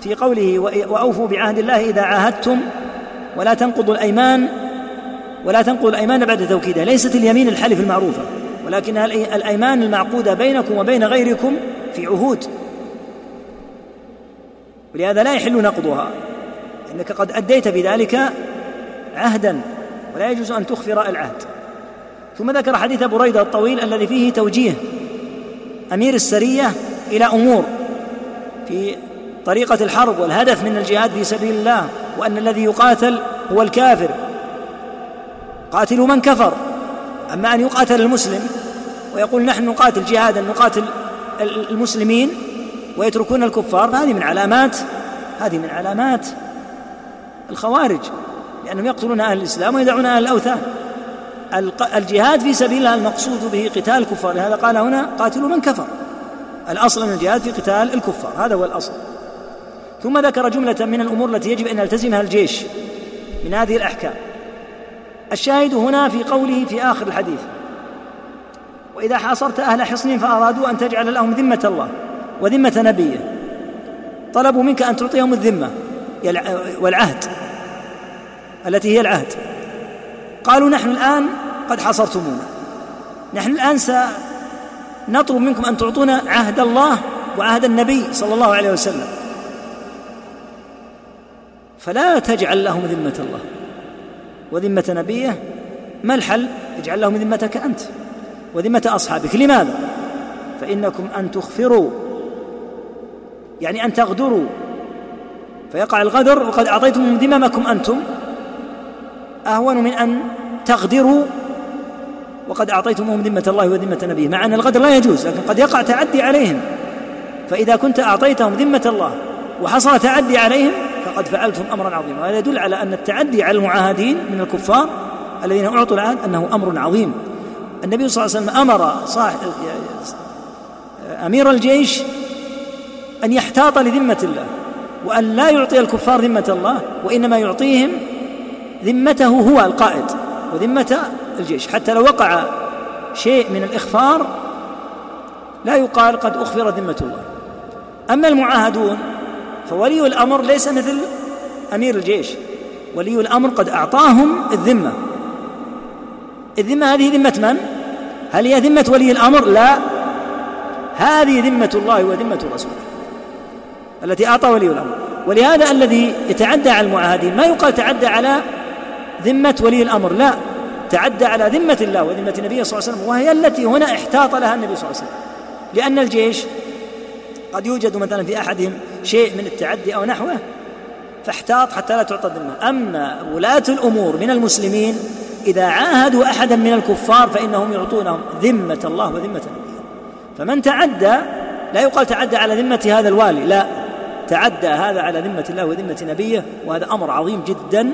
في قوله وأوفوا بعهد الله إذا عاهدتم ولا تنقضوا الأيمان، ولا تنقضوا الأيمان بعد توكيدها، ليست اليمين الحلف المعروفة، ولكنها الأيمان المعقودة بينكم وبين غيركم في عهود، ولهذا لا يحل نقضها، إنك قد أديت بذلك عهدا، ولا يجوز أن تخفر العهد. ثم ذكر حديث بريدة الطويل الذي فيه توجيه أمير السرية إلى أمور في طريقة الحرب والهدف من الجهاد في سبيل الله، وأن الذي يقاتل هو الكافر، قاتلوا من كفر. أما أن يقاتل المسلم ويقول نحن نقاتل جهادا نقاتل المسلمين ويتركون الكفار، فهذه من علامات هذه من علامات الخوارج، لأنهم يقتلون أهل الإسلام ويدعون أهل الأوثان. الجهاد في سبيل الله المقصود به قتال الكفار، لهذا قال هنا قاتلوا من كفر، الأصل من الجهاد في قتال الكفار، هذا هو الأصل. ثم ذكر جملة من الأمور التي يجب أن يلتزمها الجيش من هذه الأحكام. الشاهد هنا في قوله في آخر الحديث وإذا حاصرت أهل حصن فأرادوا أن تجعل لهم ذمة الله وذمة نبيه، طلبوا منك أن تعطيهم الذمة والعهد التي هي العهد، قالوا نحن الآن قد حاصرتمونا، نحن الآن سنطلب منكم أن تعطونا عهد الله وعهد النبي صلى الله عليه وسلم، فلا تجعل لهم ذمة الله وذمة نبيه. ما الحل؟ اجعل لهم ذمتك أنت وذمة أصحابك. لماذا؟ فإنكم أن تخفروا، يعني أن تغدروا، فيقع الغدر وقد أعطيتم ذممكم أنتم، أهون من أن تغدروا وقد أعطيتمهم ذمة الله وذمة نبيه، مع أن الغدر لا يجوز، لكن قد يقع تعدي عليهم. فإذا كنت أعطيتهم ذمة الله وحصل تعدي عليهم فقد فعلتم أمرا عظيما. هذا يدل على أن التعدي على المعاهدين من الكفار الذين أعطوا العهد أنه أمر عظيم. النبي صلى الله عليه وسلم أمر أمير الجيش أن يحتاط لذمة الله وأن لا يعطي الكفار ذمة الله، وإنما يعطيهم ذمته هو القائد وذمة الجيش، حتى لو وقع شيء من الإخفار لا يقال قد أخفر ذمة الله. أما المعاهدون فولي الأمر ليس مثل أمير الجيش، ولي الأمر قد أعطاهم الذمة. الذمة هذه ذمة من؟ هل هي ذمة ولي الأمر؟ لا، هذه ذمة الله وذمة رسوله التي أعطى ولي الأمر. ولهذا الذي يتعدى على المعاهدين ما يقال تعدى على ذمة ولي الأمر، لا، تعدى على ذمة الله وذمة النبي صلى الله عليه وسلم، وهي التي هنا احتاط لها النبي صلى الله عليه وسلم، لأن الجيش قد يوجد مثلا في أحدهم شيء من التعدي أو نحوه فاحتاط حتى لا تعطى الذمة. أما ولاة الأمور من المسلمين إذا عاهدوا أحدا من الكفار فإنهم يعطونهم ذمة الله وذمة نبيه، فمن تعدى لا يقال تعدى على ذمة هذا الوالي، لا، تعدى هذا على ذمة الله وذمة نبيه، وهذا أمر عظيم جدا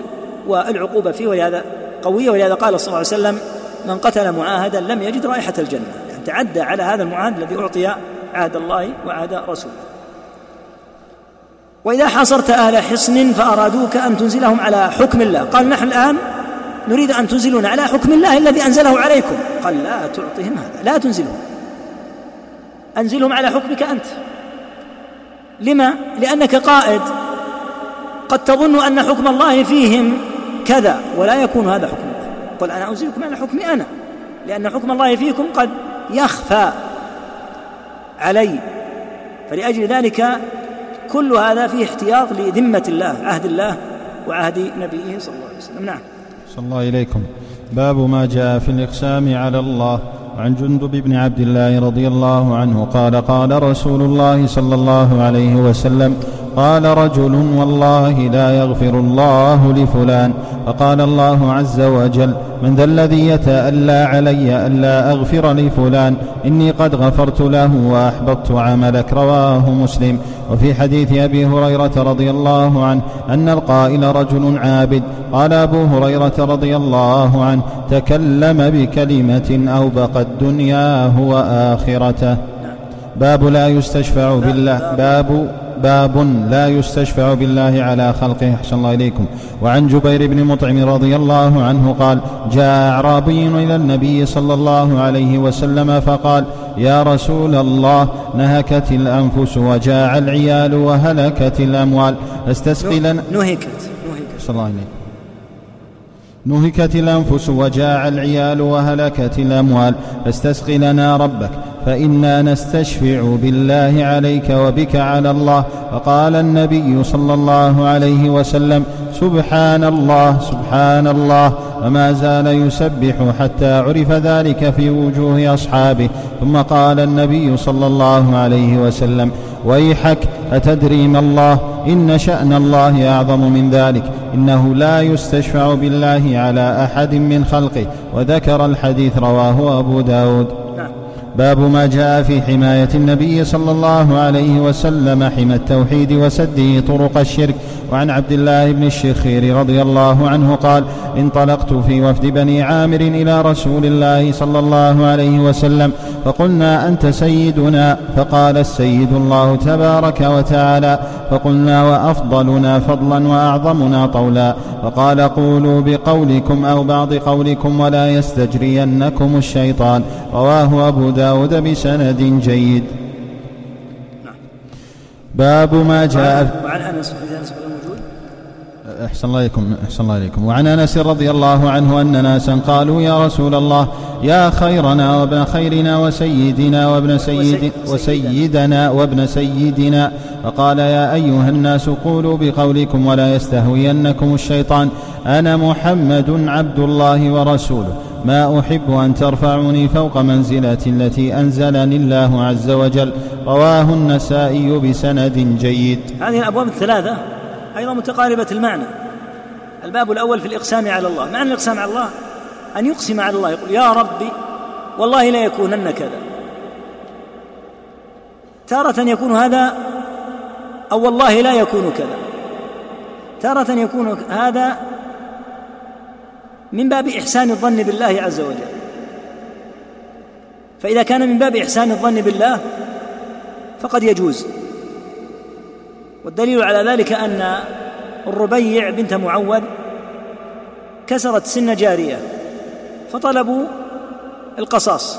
والعقوبة فيه ولهذا قوية. ولهذا قال صلى الله عليه وسلم من قتل معاهدا لم يجد رائحة الجنة، يعني تعدى على هذا المعاهد الذي أعطي عهد الله وعهد رسوله. وإذا حاصرت أهل حصن فأرادوك أن تنزلهم على حكم الله، قال نحن الآن نريد أن تنزلون على حكم الله الذي أنزله عليكم، قال لا تعطهم هذا، لا تنزلهم، أنزلهم على حكمك أنت. لما؟ لأنك قائد، قد تظن أن حكم الله فيهم كذا ولا يكون هذا حكم الله، قل أنا أنزلكم على حكمي أنا، لأن حكم الله فيكم قد يخفى علي. فلأجل ذلك كل هذا فيه احتياط لذمة الله، عهد الله وعهد نبيه صلى الله عليه وسلم. نعم. صلى الله إليكم. باب ما جاء في الإقسام على الله. عن جندب بن عبد الله رضي الله عنه قال قال رسول الله صلى الله عليه وسلم قال رجل والله لا يغفر الله لفلان، فقال الله عز وجل من ذا الذي يتألى علي ألا أغفر لفلان إني قد غفرت له وأحبطت عملك، رواه مسلم. وفي حديث أبي هريرة رضي الله عنه أن القائل رجل عابد، قال أبو هريرة رضي الله عنه تكلم بكلمة أوبقت دنياه وآخرته. باب لا يستشفع بالله باب باب لا يستشفع بالله على خلقه. أحسن الله إليكم. وعن جبير بن مطعم رضي الله عنه قال جاء أعرابي إلى النبي صلى الله عليه وسلم فقال يا رسول الله نهكت الأنفس وجاع العيال وهلكت الأموال فاستسقي لنا نهكت صلى الله عليه وسلم نهكت الأنفس وجاع العيال وهلكت الأموال فاستسقي لنا ربك فإنا نستشفع بالله عليك وبك على الله. فقال النبي صلى الله عليه وسلم سبحان الله سبحان الله، وما زال يسبح حتى عرف ذلك في وجوه أصحابه. ثم قال النبي صلى الله عليه وسلم ويحك أتدري ما الله، إن شأن الله أعظم من ذلك، إنه لا يستشفع بالله على أحد من خلقه. وذكر الحديث رواه أبو داود. باب ما جاء في حماية النبي صلى الله عليه وسلم حمى التوحيد وسده طرق الشرك. وعن عبد الله بن الشخير رضي الله عنه قال انطلقت في وفد بني عامر إلى رسول الله صلى الله عليه وسلم فقلنا أنت سيدنا، فقال السيد الله تبارك وتعالى، فقلنا وأفضلنا فضلا وأعظمنا طولا، فقال قولوا بقولكم أو بعض قولكم ولا يستجرينكم الشيطان، رواه أبو داود بسند جيد. باب ما جاء وعن أنس أحسن الله إليكم أحسن الله إليكم وعن أنس رضي الله عنه أن ناسا قالوا يا رسول الله يا خيرنا وابن خيرنا وسيدنا وابن سيد وسيدنا وابن سيدنا، فقال يا أيها الناس قولوا بقولكم ولا يستهوينكم الشيطان، أنا محمد عبد الله ورسوله، ما أحب أن ترفعوني فوق منزلتي التي أنزلني الله عز وجل، رواه النسائي بسند جيد. هذه الأبواب الثلاثة أيضا متقاربة المعنى. الباب الأول في الإقسام على الله، معنى الإقسام على الله أن يقسم على الله، يقول يا ربي والله لا يكونن كذا، تارة يكون هذا أو والله لا يكون كذا. تارة يكون هذا من باب إحسان الظن بالله عز وجل، فإذا كان من باب إحسان الظن بالله فقد يجوز. والدليل على ذلك أن الربيع بنت معوذ كسرت سن جارية فطلبوا القصاص،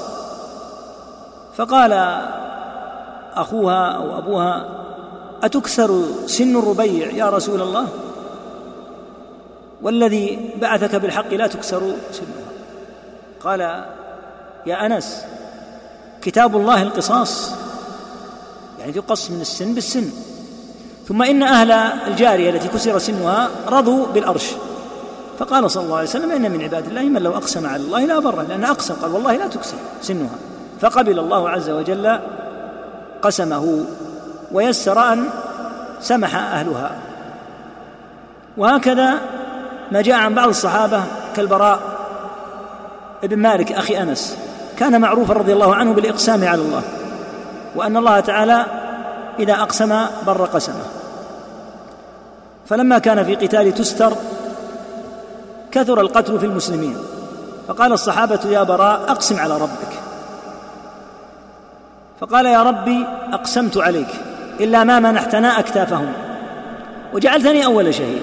فقال أخوها أو أبوها: أتكسر سن الربيع يا رسول الله؟ والذي بعثك بالحق لا تكسر سنها. قال: يا أنس، كتاب الله القصاص، يعني يقص من السن بالسن. ثم إن أهل الجارية التي كسر سنها رضوا بالأرش، فقال صلى الله عليه وسلم: إن من عباد الله من لو أقسم على الله لا بره، لأن أقسم قال والله لا تكسر سنها، فقبل الله عز وجل قسمه ويسر أن سمح أهلها. وهكذا ما جاء عن بعض الصحابة كالبراء ابن مالك أخي أنس، كان معروفا رضي الله عنه بالإقسام على الله، وأن الله تعالى إذا أقسم بر قسمه. فلما كان في قتال تستر كثر القتل في المسلمين، فقال الصحابة: يا براء أقسم على ربك. فقال: يا ربي أقسمت عليك إلا ما منحتنا أكتافهم وجعلتني أول شهيد.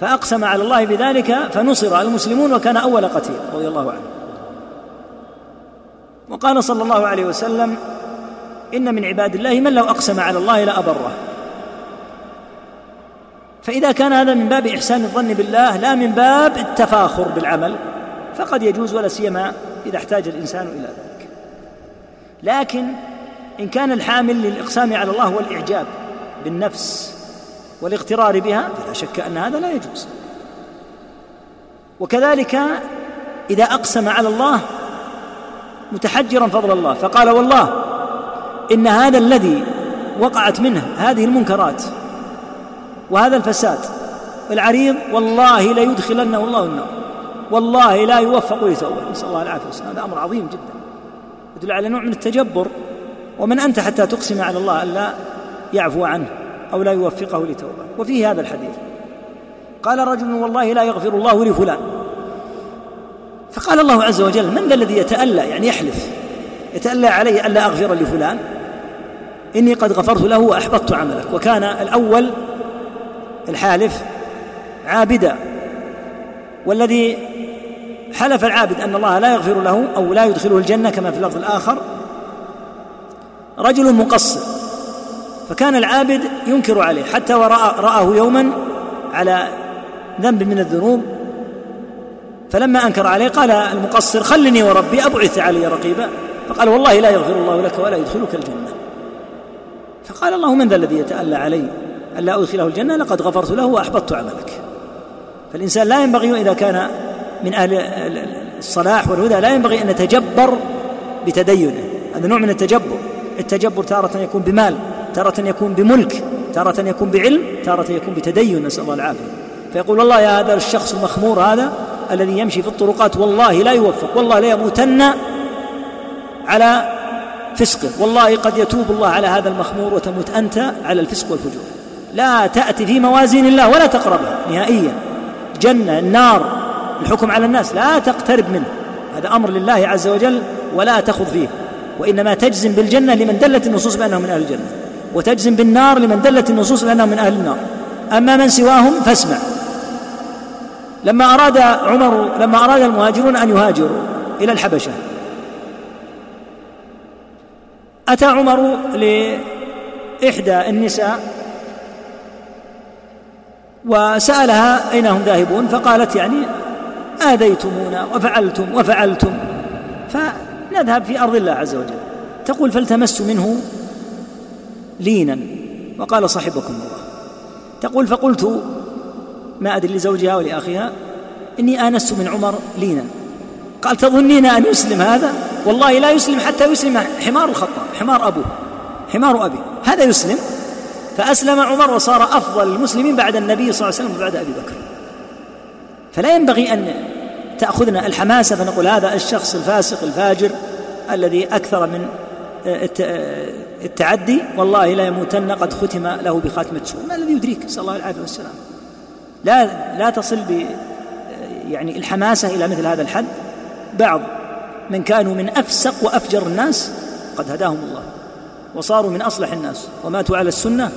فأقسم على الله بذلك فنصر المسلمون وكان أول قتيل رضي الله عنه. وقال صلى الله عليه وسلم: إن من عباد الله من لو أقسم على الله لا أبره. فإذا كان هذا من باب إحسان الظن بالله لا من باب التفاخر بالعمل فقد يجوز، ولا سيما إذا احتاج الإنسان إلى ذلك. لكن إن كان الحامل للإقسام على الله والإعجاب بالنفس والاغترار بها فلا شك أن هذا لا يجوز. وكذلك إذا أقسم على الله متحجرا فضل الله فقال: والله إن هذا الذي وقعت منه هذه المنكرات وهذا الفساد العريض والله لا يدخلنه الله النار، والله لا يوفق لتوبه، نسأل الله العافية والسلام. هذا أمر عظيم جدا يدل على نوع من التجبر. ومن أنت حتى تقسم على الله ألا يعفو عنه أو لا يوفقه لتوبه؟ وفيه هذا الحديث: قال رجل: والله لا يغفر الله لفلان. فقال الله عز وجل: من ذا الذي يتألى، يعني يحلف يتألى علي ألا أغفر لفلان؟ إني قد غفرت له وأحبطت عملك. وكان الأول الحالف عابدا، والذي حلف العابد أن الله لا يغفر له أو لا يدخله الجنة كما في اللفظ الآخر رجل مقصر، فكان العابد ينكر عليه حتى ورأى رآه يوما على ذنب من الذنوب، فلما أنكر عليه قال المقصر: خلني وربي أبعث علي رقيبا. فقال: والله لا يغفر الله لك ولا يدخلك الجنة. فقال الله: من ذا الذي يتألى علي ألا أدخله الجنة؟ لقد غفرت له وأحبطت عملك. فالإنسان لا ينبغي، إذا كان من أهل الصلاح والهدى، لا ينبغي أن يتجبر بتدينه. هذا نوع من التجبر. التجبر تارة يكون بمال، تارة يكون بملك، تارة يكون بعلم، تارة يكون بتدين، نسأل الله العافية. فيقول: والله يا هذا الشخص المخمور هذا الذي يمشي في الطرقات والله لا يوفق، والله لا يموتن على فسقه، والله قد يتوب الله على هذا المخمور وتموت أنت على الفسق والفجور. لا تأتي في موازين الله ولا تقربها نهائيا. جنة، النار، الحكم على الناس، لا تقترب منه. هذا أمر لله عز وجل ولا تخض فيه. وإنما تجزم بالجنة لمن دلت النصوص بأنه من أهل الجنة، وتجزم بالنار لمن دلت النصوص بأنه من أهل النار. أما من سواهم فاسمع. لما أراد عمر لما أراد المهاجرون أن يهاجروا إلى الحبشة، أتى عمر لإحدى النساء وسألها: أين هم ذاهبون؟ فقالت: يعني آذيتمونا وفعلتم وفعلتم فنذهب في أرض الله عز وجل. تقول: فالتمست منه لينا وقال: صاحبكم الله. تقول: فقلت ما أدري لزوجها ولأخيها: إني آنست من عمر لينا. قال: تظنين أن يسلم هذا؟ والله لا يسلم حتى يسلم حمار الخطاب، حمار أبوه، حمار أبي، هذا يسلم. فأسلم عمر وصار أفضل المسلمين بعد النبي صلى الله عليه وسلم وبعد أبي بكر. فلا ينبغي أن تأخذنا الحماسة فنقول هذا الشخص الفاسق الفاجر الذي أكثر من التعدي والله لا يموتن قد ختم له بخاتمة سوء. ما الذي يدريك؟ نسأل الله العافية والسلام. لا لا تصل ب يعني الحماسة إلى مثل هذا الحد. بعض من كانوا من أفسق وأفجر الناس قد هداهم الله وصاروا من أصلح الناس وماتوا على السنة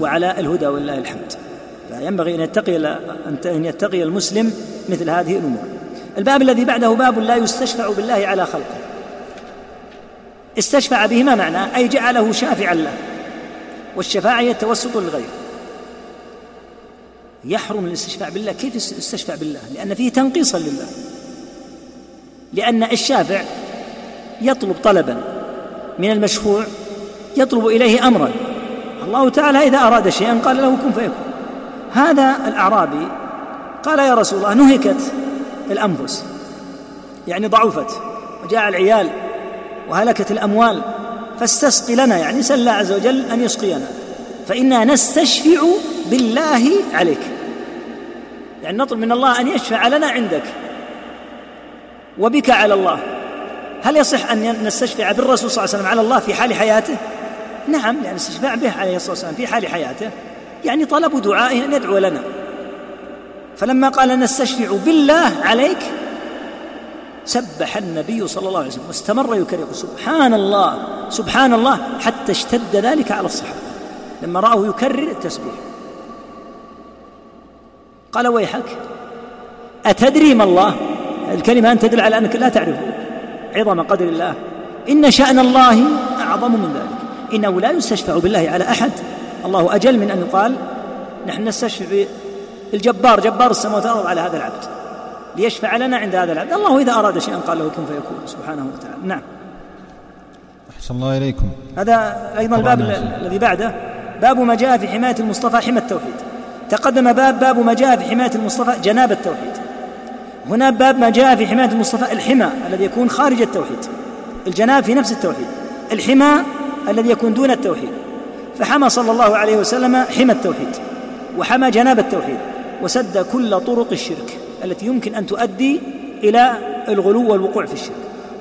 وعلى الهدى ولله الحمد. فينبغي أن يتقي أن يتقي المسلم مثل هذه الأمور. الباب الذي بعده باب لا يستشفع بالله على خلقه. استشفع به ما معناه؟ أي جعله شافعا له. والشفاعة هي التوسط للغير. يحرم الاستشفاع بالله. كيف يستشفع بالله؟ لأن فيه تنقيصا لله، لأن الشافع يطلب طلبا من المشفوع يطلب إليه أمرا. الله تعالى إذا أراد شيئا قال له كن فيكون. هذا الأعرابي قال يا رسول الله نهكت الأنفس، يعني ضعفت وجاء العيال وهلكت الأموال، فاستسقي لنا، يعني سل الله عز وجل أن يسقينا، فإنا نستشفع بالله عليك، يعني نطلب من الله أن يشفع لنا عندك وبك على الله. هل يصح أن نستشفع بالرسول صلى الله عليه وسلم على الله في حال حياته؟ نعم، لأن الاستشفاع به عليه الصلاة والسلام في حال حياته يعني طلب دعائه أن يدعو لنا. فلما قال نستشفع بالله عليك سبح النبي صلى الله عليه وسلم واستمر يكرر سبحان الله سبحان الله حتى اشتد ذلك على الصحابة لما رأوه يكرر التسبيح. قال ويحك أتدري ما الله؟ الكلمة أن تدل على أنك لا تعرفه عظم قدر الله. إن شأن الله أعظم من ذلك. إنه لا يستشفع بالله على أحد. الله أجل من أن يقال نحن نستشفع الجبار جبار السماوات والأرض على هذا العبد ليشفع لنا عند هذا العبد. الله إذا أراد شيئا قال له كن فيكون سبحانه وتعالى. نعم. أحسن الله إليكم. هذا أيضا الباب الذي بعده باب ما جاء في حماية المصطفى حمى التوحيد. تقدم باب باب ما جاء في حماية المصطفى جناب التوحيد. هنا باب ما جاء في حماية المصطفى الحمى الذي يكون خارج التوحيد. الجناب في نفس التوحيد، الحمى الذي يكون دون التوحيد. فحمى صلى الله عليه وسلم حمى التوحيد وحمى جناب التوحيد وسد كل طرق الشرك التي يمكن أن تؤدي إلى الغلو والوقوع في الشرك.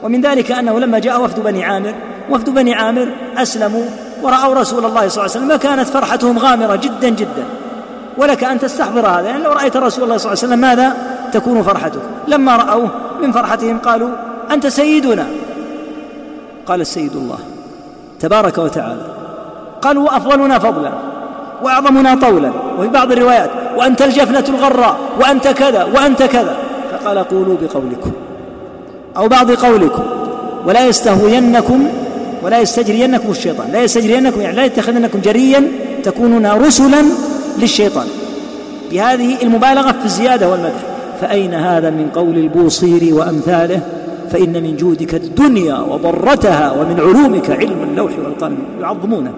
ومن ذلك أنه لما جاء وفد بني عامر وفد بني عامر أسلموا ورأوا رسول الله صلى الله عليه وسلم كانت فرحتهم غامرة جدا جدا. ولك أن تستحضر هذا، يعني لو رأيت رسول الله صلى الله عليه وسلم ماذا تكون فرحتك؟ لما رأوه من فرحتهم قالوا أنت سيدنا. قال السيد الله تبارك وتعالى. قالوا وأفضلنا فضلا وأعظمنا طولا، وفي بعض الروايات وأنت الجفنة الغراء وأنت كذا وأنت كذا. فقال قولوا بقولكم أو بعض قولكم ولا يستهوينكم ولا يستجرينكم الشيطان. لا يستجرينكم يعني لا يتخذنكم جريا تكونون رسلا للشيطان، بهذه المبالغة في الزيادة والمدح. فأين هذا من قول البوصيري وأمثاله؟ فإن من جودك الدنيا وضرتها ومن علومك علم اللوح والقلم. يعظمونه.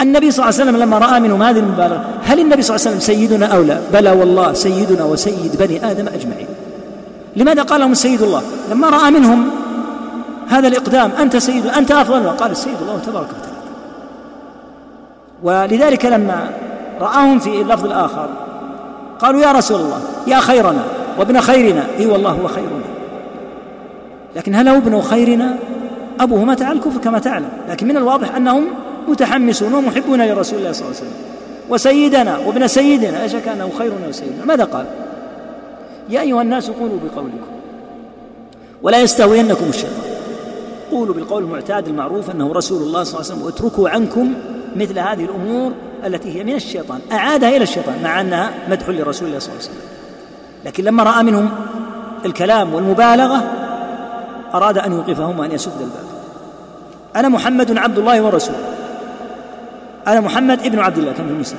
النبي صلى الله عليه وسلم لما رأى منهم هذه المبالغة هل النبي صلى الله عليه وسلم سيدنا أو لا؟ بلى والله سيدنا وسيد بني آدم أجمعين. لماذا قال لهم سيد الله؟ لما رأى منهم هذا الإقدام أنت سيد أنت أفضل قال السيد الله تبارك وتعالى. ولذلك لما رآهم في اللفظ الآخر قالوا يا رسول الله يا خيرنا وابن خيرنا. إي والله هو خيرنا، لكن هل هو ابن خيرنا؟ أبوه مات على الكفر كما تعلم، لكن من الواضح أنهم متحمسون ومحبون لرسول الله صلى الله عليه وسلم. وسيدنا وابن سيدنا لا شك أنه خيرنا وسيدنا. ماذا قال؟ يا أيها الناس قولوا بقولكم ولا يستهوينكم الشيطان. قولوا بالقول المعتاد المعروف أنه رسول الله صلى الله عليه وسلم، واتركوا عنكم مثل هذه الأمور التي هي من الشيطان. أعادها إلى الشيطان مع أنها مدح لرسول الله صلى الله عليه وسلم، لكن لما رأى منهم الكلام والمبالغة أراد أن يوقفهم وأن يسد الباب. أنا محمد عبد الله ورسوله. أنا محمد ابن عبد الله كما في المسلم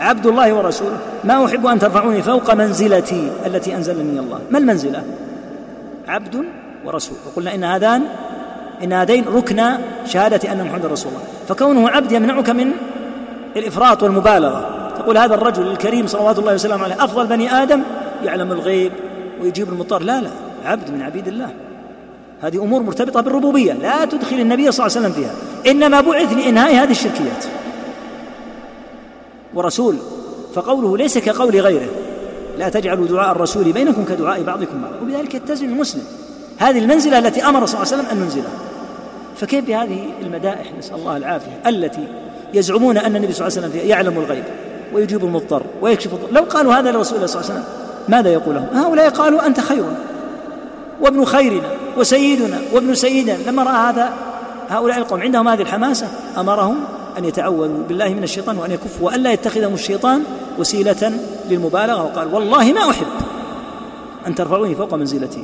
عبد الله ورسوله. ما أحب أن ترفعوني فوق منزلتي التي أنزلني الله. ما المنزلة؟ عبد ورسول. وقلنا إن هذان إن هذين ركنا شهادة أن محمد رسول الله. فكونه عبد يمنعك من الإفراط والمبالغة. تقول هذا الرجل الكريم صلوات الله وسلامه عليه أفضل بني آدم يعلم الغيب ويجيب المضطر. لا لا، عبد من عبيد الله. هذه أمور مرتبطة بالربوبية لا تدخل النبي صلى الله عليه وسلم فيها، إنما بعث لإنهاء هذه الشركيات. ورسول فقوله ليس كقول غيره، لا تجعلوا دعاء الرسول بينكم كدعاء بعضكم بعضا. وبذلك يتزن المسلم هذه المنزلة التي أمر صلى الله عليه وسلم أن ننزلها. فكيف بهذه المدائح؟ نسأل الله العافية، التي يزعمون أن النبي صلى الله عليه وسلم يعلم الغيب ويجيب المضطر ويكشف الضر. لو قالوا هذا لرسول الله صلى الله عليه وسلم ماذا يقول لهم؟ هؤلاء قالوا أنت خيرنا وابن خيرنا وسيدنا وابن سيدنا. لما رأى هذا هؤلاء القوم عندهم هذه الحماسة أمرهم أن يتعوذوا بالله من الشيطان وأن يكفوا وأن لا يتخذهم الشيطان وسيلة للمبالغة، وقال والله ما أحب أن ترفعوني فوق منزلتي،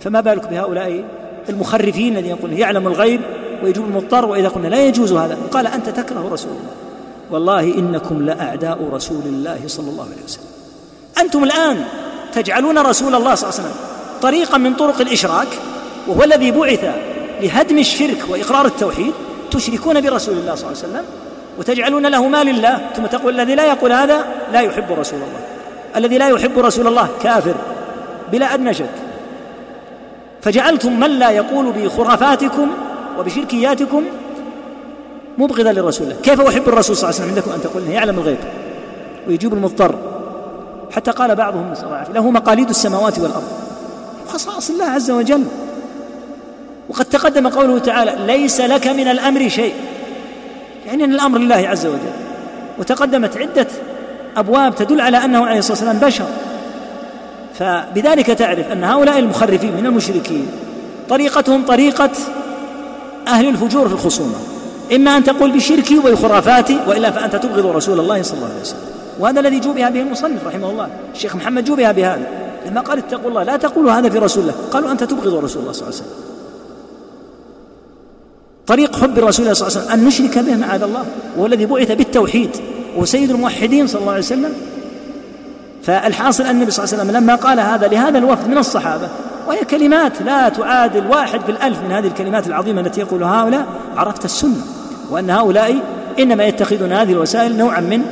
فما بالك بهؤلاء المخرفين الذين يقولون يعلم الغيب ويجوب المضطر، وإذا قلنا لا يجوز هذا قال أنت تكره رسول الله. والله إنكم لأعداء رسول الله صلى الله عليه وسلم، أنتم الآن تجعلون رسول الله صلى الله عليه وسلم طريقا من طرق الإشراك، وهو الذي بعث لهدم الشرك وإقرار التوحيد، تشركون برسول الله صلى الله عليه وسلم وتجعلون له ما لله، ثم تقول الذي لا يقول هذا لا يحب رسول الله، الذي لا يحب رسول الله كافر بلا أدنى شك. فجعلتم من لا يقول بخرافاتكم وبشركياتكم مبغضا للرسول الله. كيف أحب الرسول صلى الله عليه وسلم عندكم أن تقول يعلم الغيب ويجيب المضطر؟ حتى قال بعضهم له مقاليد السماوات والأرض، خصائص الله عز وجل. وقد تقدم قوله تعالى ليس لك من الأمر شيء، يعني أن الأمر لله عز وجل، وتقدمت عدة أبواب تدل على أنه عليه الصلاة والسلام بشر. فبذلك تعرف أن هؤلاء المخرفين من المشركين طريقتهم طريقة أهل الفجور في الخصومة، إما أن تقول بشركي وخرافاتي وإلا فأنت تبغض رسول الله صلى الله عليه وسلم. وهذا الذي جوبها به المصنف رحمه الله، الشيخ محمد جوبها بهذا لما قال اتقوا الله لا تقولوا هذا في رسول الله، قالوا أنت تبغض رسول الله صلى الله عليه وسلم. طريق حب رسول الله صلى الله عليه وسلم أن نشرك به معاذ الله، وهو الذي بعث بالتوحيد وسيد الموحدين صلى الله عليه وسلم. فالحاصل أن النبي صلى الله عليه وسلم لما قال هذا لهذا الوفد من الصحابة، وهي كلمات لا تعادل واحد في الألف من هذه الكلمات العظيمة التي يقولها هؤلاء، عرفت السنة وأن هؤلاء إنما يتخذون هذه الوسائل نوعا من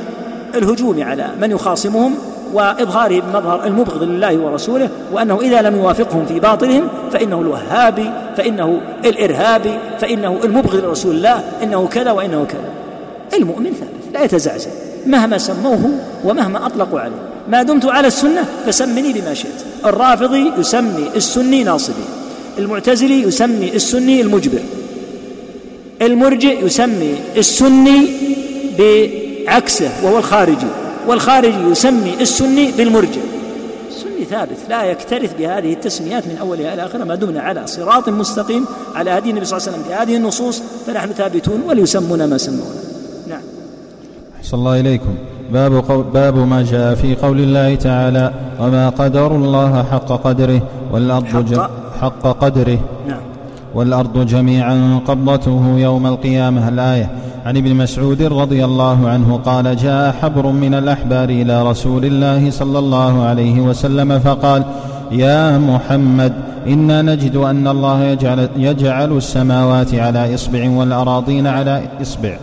الهجوم على من يخاصمهم وإظهاره بمظهر المبغض لله ورسوله، وأنه إذا لم يوافقهم في باطلهم فإنه الوهابي، فإنه الإرهابي، فإنه المبغض لرسول الله، إنه كذا وإنه كذا. المؤمن ثابت لا يتزعزع مهما سموه ومهما أطلقوا عليه، ما دمت على السنة فسمني بما شئت. الرافضي يسمي السني ناصبي، المعتزلي يسمي السني المجبر، المرجئ يسمي السني بعكسه وهو الخارجي، والخارجي يسمي السني بالمرجع. السني ثابت لا يكترث بهذه التسميات من أولها إلى آخرها، ما دمنا على صراط مستقيم على هدي النبي صلى الله عليه وسلم بهذه النصوص فنحن ثابتون وليسمونا ما سمونا. نعم. أحسن الله إليكم. باب, قو... باب ما جاء في قول الله تعالى وما قدر الله حق قدره والأرض حق, حق قدره نعم. والأرض جميعا قبضته يوم القيامة الآية. عن ابن مسعود رضي الله عنه قال جاء حبر من الأحبار إلى رسول الله صلى الله عليه وسلم فقال يا محمد إنا نجد أن الله يجعل, يجعل السماوات على إصبع والأراضين على إصبع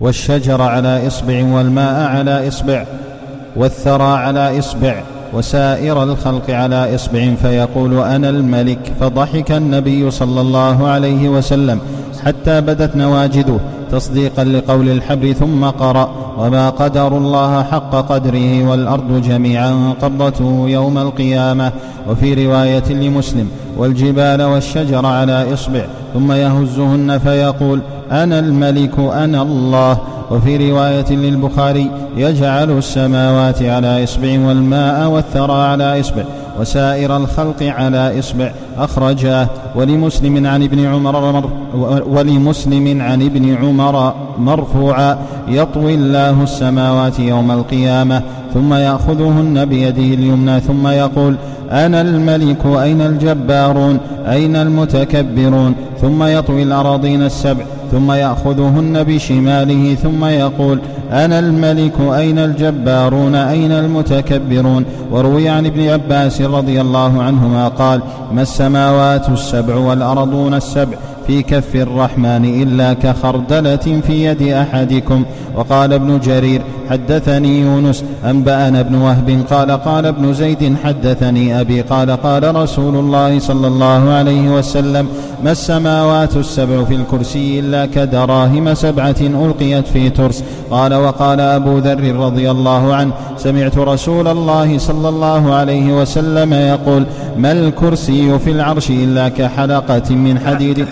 والشجر على إصبع والماء على إصبع والثرى على إصبع وسائر الخلق على إصبع فيقول أنا الملك. فضحك النبي صلى الله عليه وسلم حتى بدت نواجذه تصديقا لقول الحبر. ثم قرأ وما قدر الله حق قدره والأرض جميعا قبضته يوم القيامة، وفي رواية لمسلم والجبال والشجر على إصبع ثم يهزهن فيقول أنا الملك أنا الله. وفي رواية للبخاري يجعل السماوات على إصبع والماء والثرى على إصبع وسائر الخلق على إصبع أخرجاه. ولمسلم عن ابن عمر ولمسلم عن ابن عمر مرفوعا يطوي الله السماوات يوم القيامة ثم يأخذهن بيده اليمنى ثم يقول أنا الملك أين الجبارون أين المتكبرون. ثم يطوي الأراضين السبع ثم يأخذهن بشماله ثم يقول أنا الملك أين الجبارون أين المتكبرون. وروي عن ابن عباس رضي الله عنهما قال ما السماوات السبع والأرضون السبع في كف الرحمن إلا كخردلة في يد أحدكم. وقال ابن جرير حدثني يونس أنبأنا ابن وهب قال قال ابن زيد حدثني أبي قال قال رسول الله صلى الله عليه وسلم ما السماوات السبع في الكرسي إلا كدراهم سبعة ألقيت في ترس. قال وقال أبو ذر رضي الله عنه سمعت رسول الله صلى الله عليه وسلم يقول ما الكرسي في العرش إلا كحلقة من حديد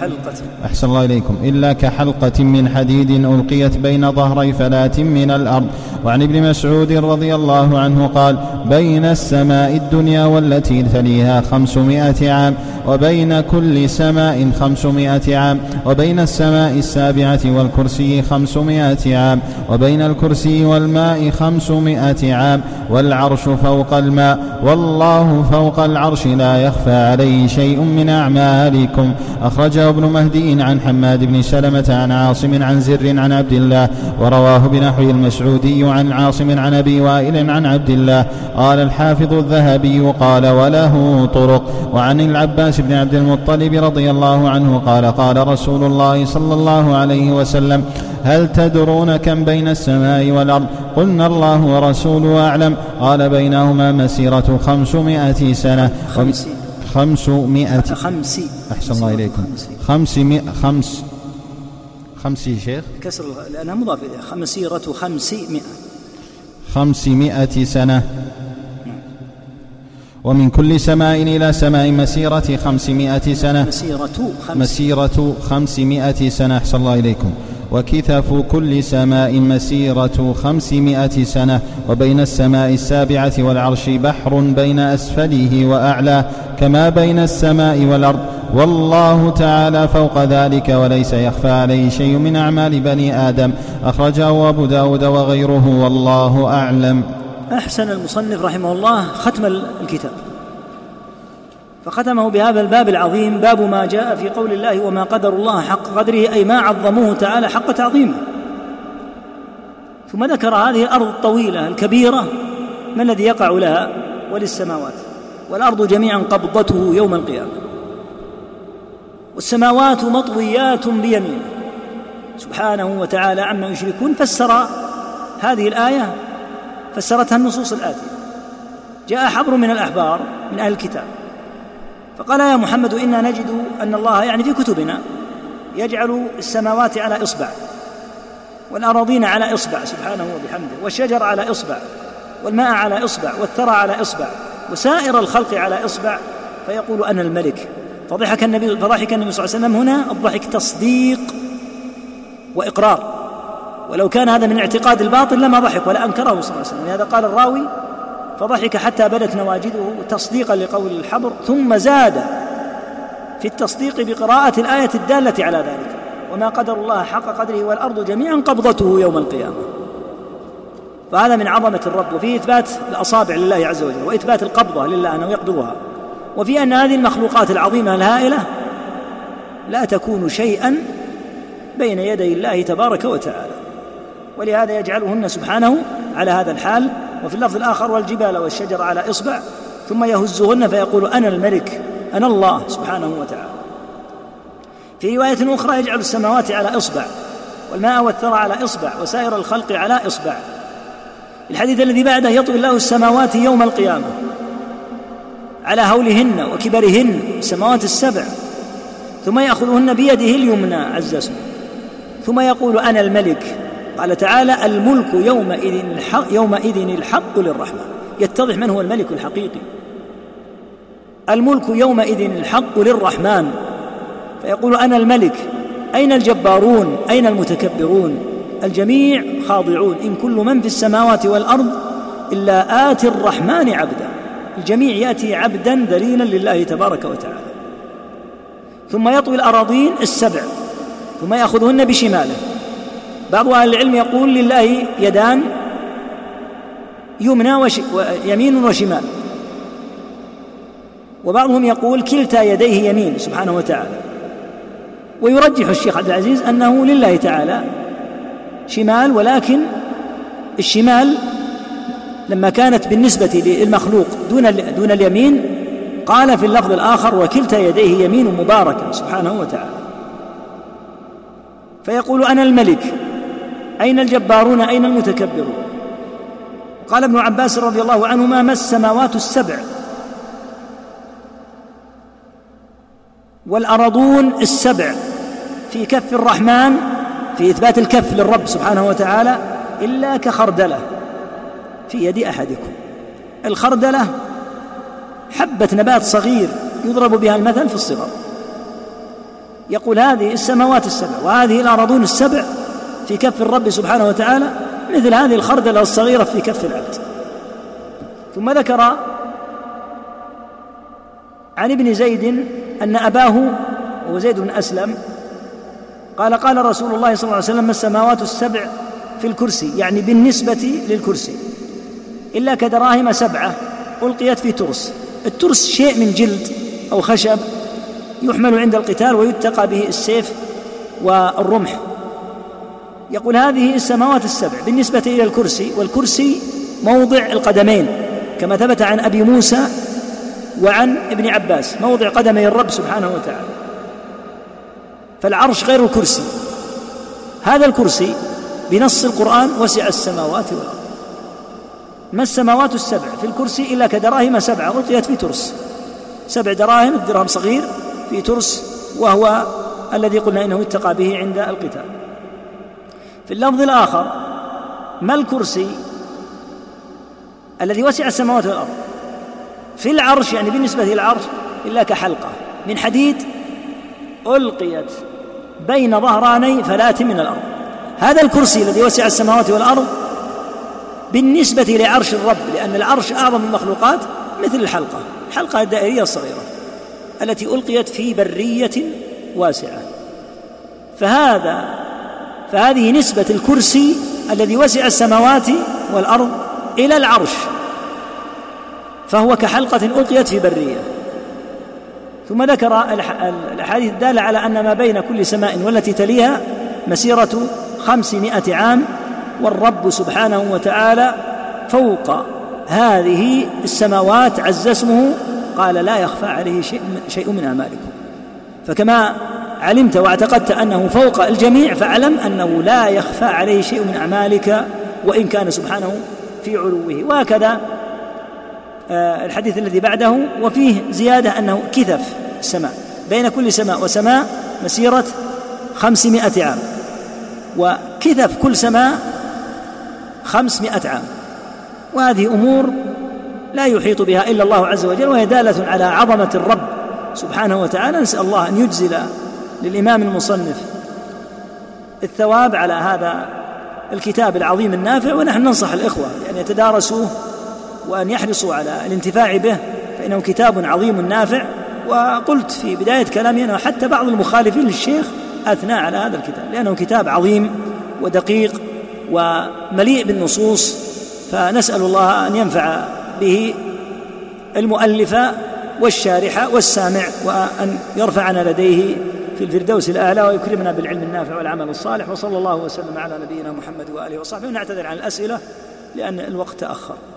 أحسن الله إليكم إلا كحلقة من حديد ألقيت بين ظهري فلات من الأرض. وعن ابن مسعود رضي الله عنه قال بين السماء الدنيا والتي تليها خمسمائة عام وبين كل سماء خمسمائة عام وبين السماء السابعة والكرسي خمسمائة عام وبين الكرسي والماء خمسمائة عام والعرش فوق الماء والله فوق العرش لا يخفى عليه شيء من أعمالكم. أخرجه ابن مهدي عن حماد بن سلمة عن عاصم عن زر عن عبد الله ورواه بنحو المسعودي عن عاصم عن أبي وائل عن عبد الله. قال الحافظ الذهبي قال وله طرق. وعن العباس بن عبد المطلب رضي الله عنه قال قال رسول الله صلى الله عليه وسلم هل تدرون كم بين السماء والأرض؟ قلنا الله ورسوله أعلم. قال بينهما مسيرة خمسمائة سنة خمسمائة أحسن الله إليكم خمسمائة خمس خمس شيخ كسر لأنها مضافة مسيرة خمسمائة خمسمائة سنة ومن كل سماء إلى سماء مسيرة خمسمائة سنة مسيرة خمس مسيرة خمسمائة سنة أحسن الله إليكم وكثف كل سماء مسيرة خمسمائة سنة وبين السماء السابعة والعرش بحر بين أسفله وأعلاه كما بين السماء والأرض والله تعالى فوق ذلك وليس يخفى عليه شيء من أعمال بني آدم. أخرجه أبو داود وغيره والله أعلم. أحسن المصنف رحمه الله ختم الكتاب فختمه بهذا الباب العظيم باب ما جاء في قول الله وما قدر الله حق قدره أي ما عظموه تعالى حق تعظيمه. ثم ذكر هذه الأرض الطويلة الكبيرة ما الذي يقع لها وللسماوات والأرض جميعا قبضته يوم القيامة والسماوات مطويات بيمينه سبحانه وتعالى عما يشركون. فسر هذه الآية فسرتها النصوص الآتية جاء حبر من الأحبار من أهل الكتاب فقال يا محمد إنا نجد أن الله يعني في كتبنا يجعل السماوات على إصبع والأراضين على إصبع سبحانه وبحمده والشجر على إصبع والماء على إصبع والثرى على إصبع وسائر الخلق على إصبع فيقول أنا الملك. فضحك النبي, فضحك النبي صلى الله عليه وسلم هنا الضحك تصديق وإقرار ولو كان هذا من اعتقاد الباطل لما ضحك ولا أنكره صلى الله عليه وسلم لهذا قال الراوي فضحك حتى بدت نواجذه تصديقا لقول الحبر ثم زاد في التصديق بقراءة الآية الدالة على ذلك وما قدر الله حق قدره والأرض جميعا قبضته يوم القيامة. فهذا من عظمة الرب وفيه إثبات الأصابع لله عز وجل وإثبات القبضة لله أنه يقبضها وفي أن هذه المخلوقات العظيمة الهائلة لا تكون شيئا بين يدي الله تبارك وتعالى ولهذا يجعلهن سبحانه على هذا الحال. وفي اللفظ الآخر والجبال والشجر على إصبع ثم يهزهن فيقول أنا الملك أنا الله سبحانه وتعالى. في رواية أخرى يجعل السماوات على إصبع والماء والثرى على إصبع وسائر الخلق على إصبع. الحديث الذي بعده يطوي الله السماوات يوم القيامة على هولهن وكبرهن السماوات السبع ثم يأخذهن بيده اليمنى عز اسمه ثم يقول أنا الملك. قال تعالى الملك يومئذ الحق, يومئذ الحق للرحمن يتضح من هو الملك الحقيقي الملك يومئذ الحق للرحمن فيقول أنا الملك أين الجبارون أين المتكبرون الجميع خاضعون إن كل من في السماوات والأرض إلا آتي الرحمن عبدا الجميع يأتي عبدا ذليلا لله تبارك وتعالى. ثم يطوي الأراضين السبع ثم يأخذهن بشماله. بعض أهل العلم يقول لله يدان يمنى وش... يمين وشمال وبعضهم يقول كلتا يديه يمين سبحانه وتعالى ويرجح الشيخ عبد العزيز أنه لله تعالى شمال ولكن الشمال لما كانت بالنسبة للمخلوق دون, دون اليمين قال في اللفظ الآخر وكلتا يديه يمين مباركة سبحانه وتعالى فيقول أنا الملك، أين الجبارون، أين المتكبرون؟ قال ابن عباس رضي الله عنهما: ما السماوات السبع والأرضون السبع في كف الرحمن، في إثبات الكف للرب سبحانه وتعالى، إلا كخردلة في يد أحدكم. الخردلة حبة نبات صغير يضرب بها المثل في الصغر. يقول هذه السماوات السبع وهذه الأرضون السبع في كف الرب سبحانه وتعالى مثل هذه الخردلة الصغيرة في كف العبد. ثم ذكر عن ابن زيد أن أباه هو زيد بن أسلم قال: قال رسول الله صلى الله عليه وسلم: ما السماوات السبع في الكرسي، يعني بالنسبة للكرسي، إلا كدراهم سبعة ألقيت في ترس. الترس شيء من جلد أو خشب يحمل عند القتال ويتقى به السيف والرمح. يقول هذه السماوات السبع بالنسبة إلى الكرسي، والكرسي موضع القدمين كما ثبت عن أبي موسى وعن ابن عباس، موضع قدمي الرب سبحانه وتعالى. فالعرش غير الكرسي، هذا الكرسي بنص القرآن وسع السماوات والأرض. ما السماوات السبع في الكرسي إلا كدراهم سبعة ألقيت في ترس، سبع دراهم، الدرهم صغير، في ترس وهو الذي قلنا إنه اتقى به عند القتال. في اللفظ الآخر: ما الكرسي الذي وسع السماوات والأرض في العرش، يعني بالنسبة للعرش، إلا كحلقة من حديد ألقيت بين ظهراني فلات من الأرض. هذا الكرسي الذي وسع السماوات والأرض بالنسبة لعرش الرب، لأن العرش أعظم المخلوقات، مثل الحلقة، الحلقة الدائرية الصغيرة التي ألقيت في برية واسعة. فهذا فهذه نسبة الكرسي الذي وسع السماوات والأرض إلى العرش، فهو كحلقة ألقيت في برية. ثم ذكر الأحاديث الدالة على أن ما بين كل سماء والتي تليها مسيرة خمسمائة عام، والرب سبحانه وتعالى فوق هذه السماوات عز اسمه، قال: لا يخفى عليه شيء من أعمالكم. فكما علمت واعتقدت أنه فوق الجميع، فاعلم أنه لا يخفى عليه شيء من أعمالك وإن كان سبحانه في علوه. وهكذا الحديث الذي بعده، وفيه زيادة أنه كثف السماء، بين كل سماء وسماء مسيرة خمسمائة عام، وكثف كل سماء خمسمائة عام. وهذه أمور لا يحيط بها إلا الله عز وجل، وهي دالة على عظمة الرب سبحانه وتعالى. نسأل الله أن يجزل للإمام المصنف الثواب على هذا الكتاب العظيم النافع، ونحن ننصح الإخوة لأن يتدارسوه وأن يحرصوا على الانتفاع به، فإنه كتاب عظيم نافع. وقلت في بداية كلامي أنه حتى بعض المخالفين للشيخ أثنى على هذا الكتاب، لأنه كتاب عظيم ودقيق ومليء بالنصوص. فنسأل الله أن ينفع به المؤلف والشارح والسامع، وأن يرفعنا لديه في الفردوس الأعلى، ويكرمنا بالعلم النافع والعمل الصالح. وصلى الله وسلم على نبينا محمد وآله وصحبه. ونعتذر عن الأسئلة لأن الوقت تأخر.